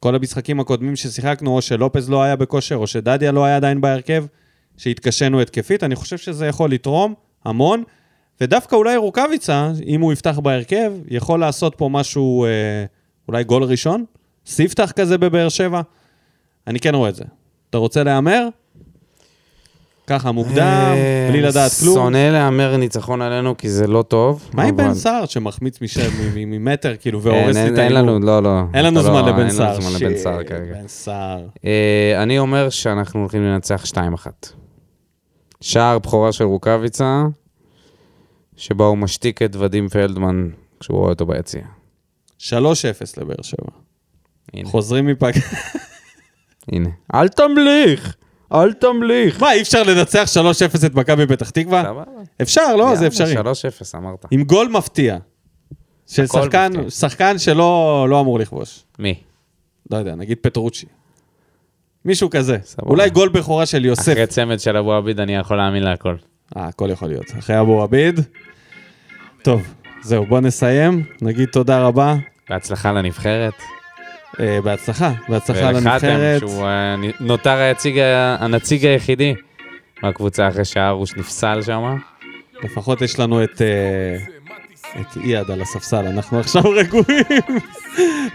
כל המשחקים הקודמים ששיחקנו, או שלופז לא היה בכושר, או שדדיה לא היה עדיין בהרכב, שהתקשנו התקפית, אני חושב שזה יכול לתרום המון, ודווקא אולי רוקביצה, אם הוא יפתח בהרכב, יכול לעשות פה משהו, אולי גול ראשון, ספתח כזה בבאר שבע, אני כן רואה את זה. אתה רוצה לאמר? ככה מוקדם, בלי לדעת כלום. שונא לאמר ניצחון עלינו, כי זה לא טוב. מה עם בן סער שמחמיץ ממטר, כאילו, והורס לי את העימות? לא. אין לנו זמן לבן סער. אין לנו זמן לבן סער כרגע. בן סער. אני אומר שאנחנו הולכים לנצח 2-1. שער בכורה של רוקביצה, שבה הוא משתיק את ודים פלדמן כשהוא רואה אותו ביציאה. 3-0 לבאר שבע. חוזרים מפג... הנה. אל תמליך. מה, אי אפשר לנצח 3-0 את מכבי פתח תקווה? אפשר, לא? זה אפשרי. 3-0, אמרת. עם גול מפתיע. של שחקן שלא אמור לכבוש. מי? לא יודע, נגיד פטרוצ'י. מישהו כזה. אולי גול בכורה של יוסף. אחרי צמד של אבו עביד אני יכול להאמין להכל. הכל יכול להיות. אחרי אבו עביד. טוב, זהו, בוא נסיים. נגיד תודה רבה. בהצלחה לנבחרת. בהצלחה לנבחרת. שהוא נותר הנציג היחידי מהקבוצה אחרי שהארוש נפסל שם. לפחות יש לנו את איעד על הספסל, אנחנו עכשיו רגועים.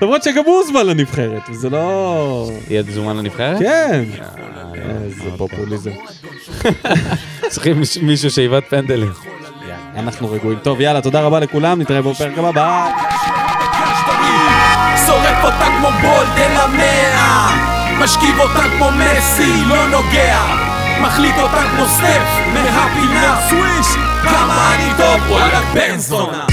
למרות שגם הוא זמן לנבחרת, וזה לא... איעד זמן לנבחרת? כן. איזה פופוליזם. צריכים מישהו שאיבד פנדלים. אנחנו רגועים. טוב, יאללה, תודה רבה לכולם, נתראה בפרק הבא, ביי. שורף אותה כמו בולדל המאה, משכיב אותה כמו מסי, לא נוגע, מחליט אותה כמו סטף מהפינה, סוויש, כמה אני טוב, וואלה בנזונה.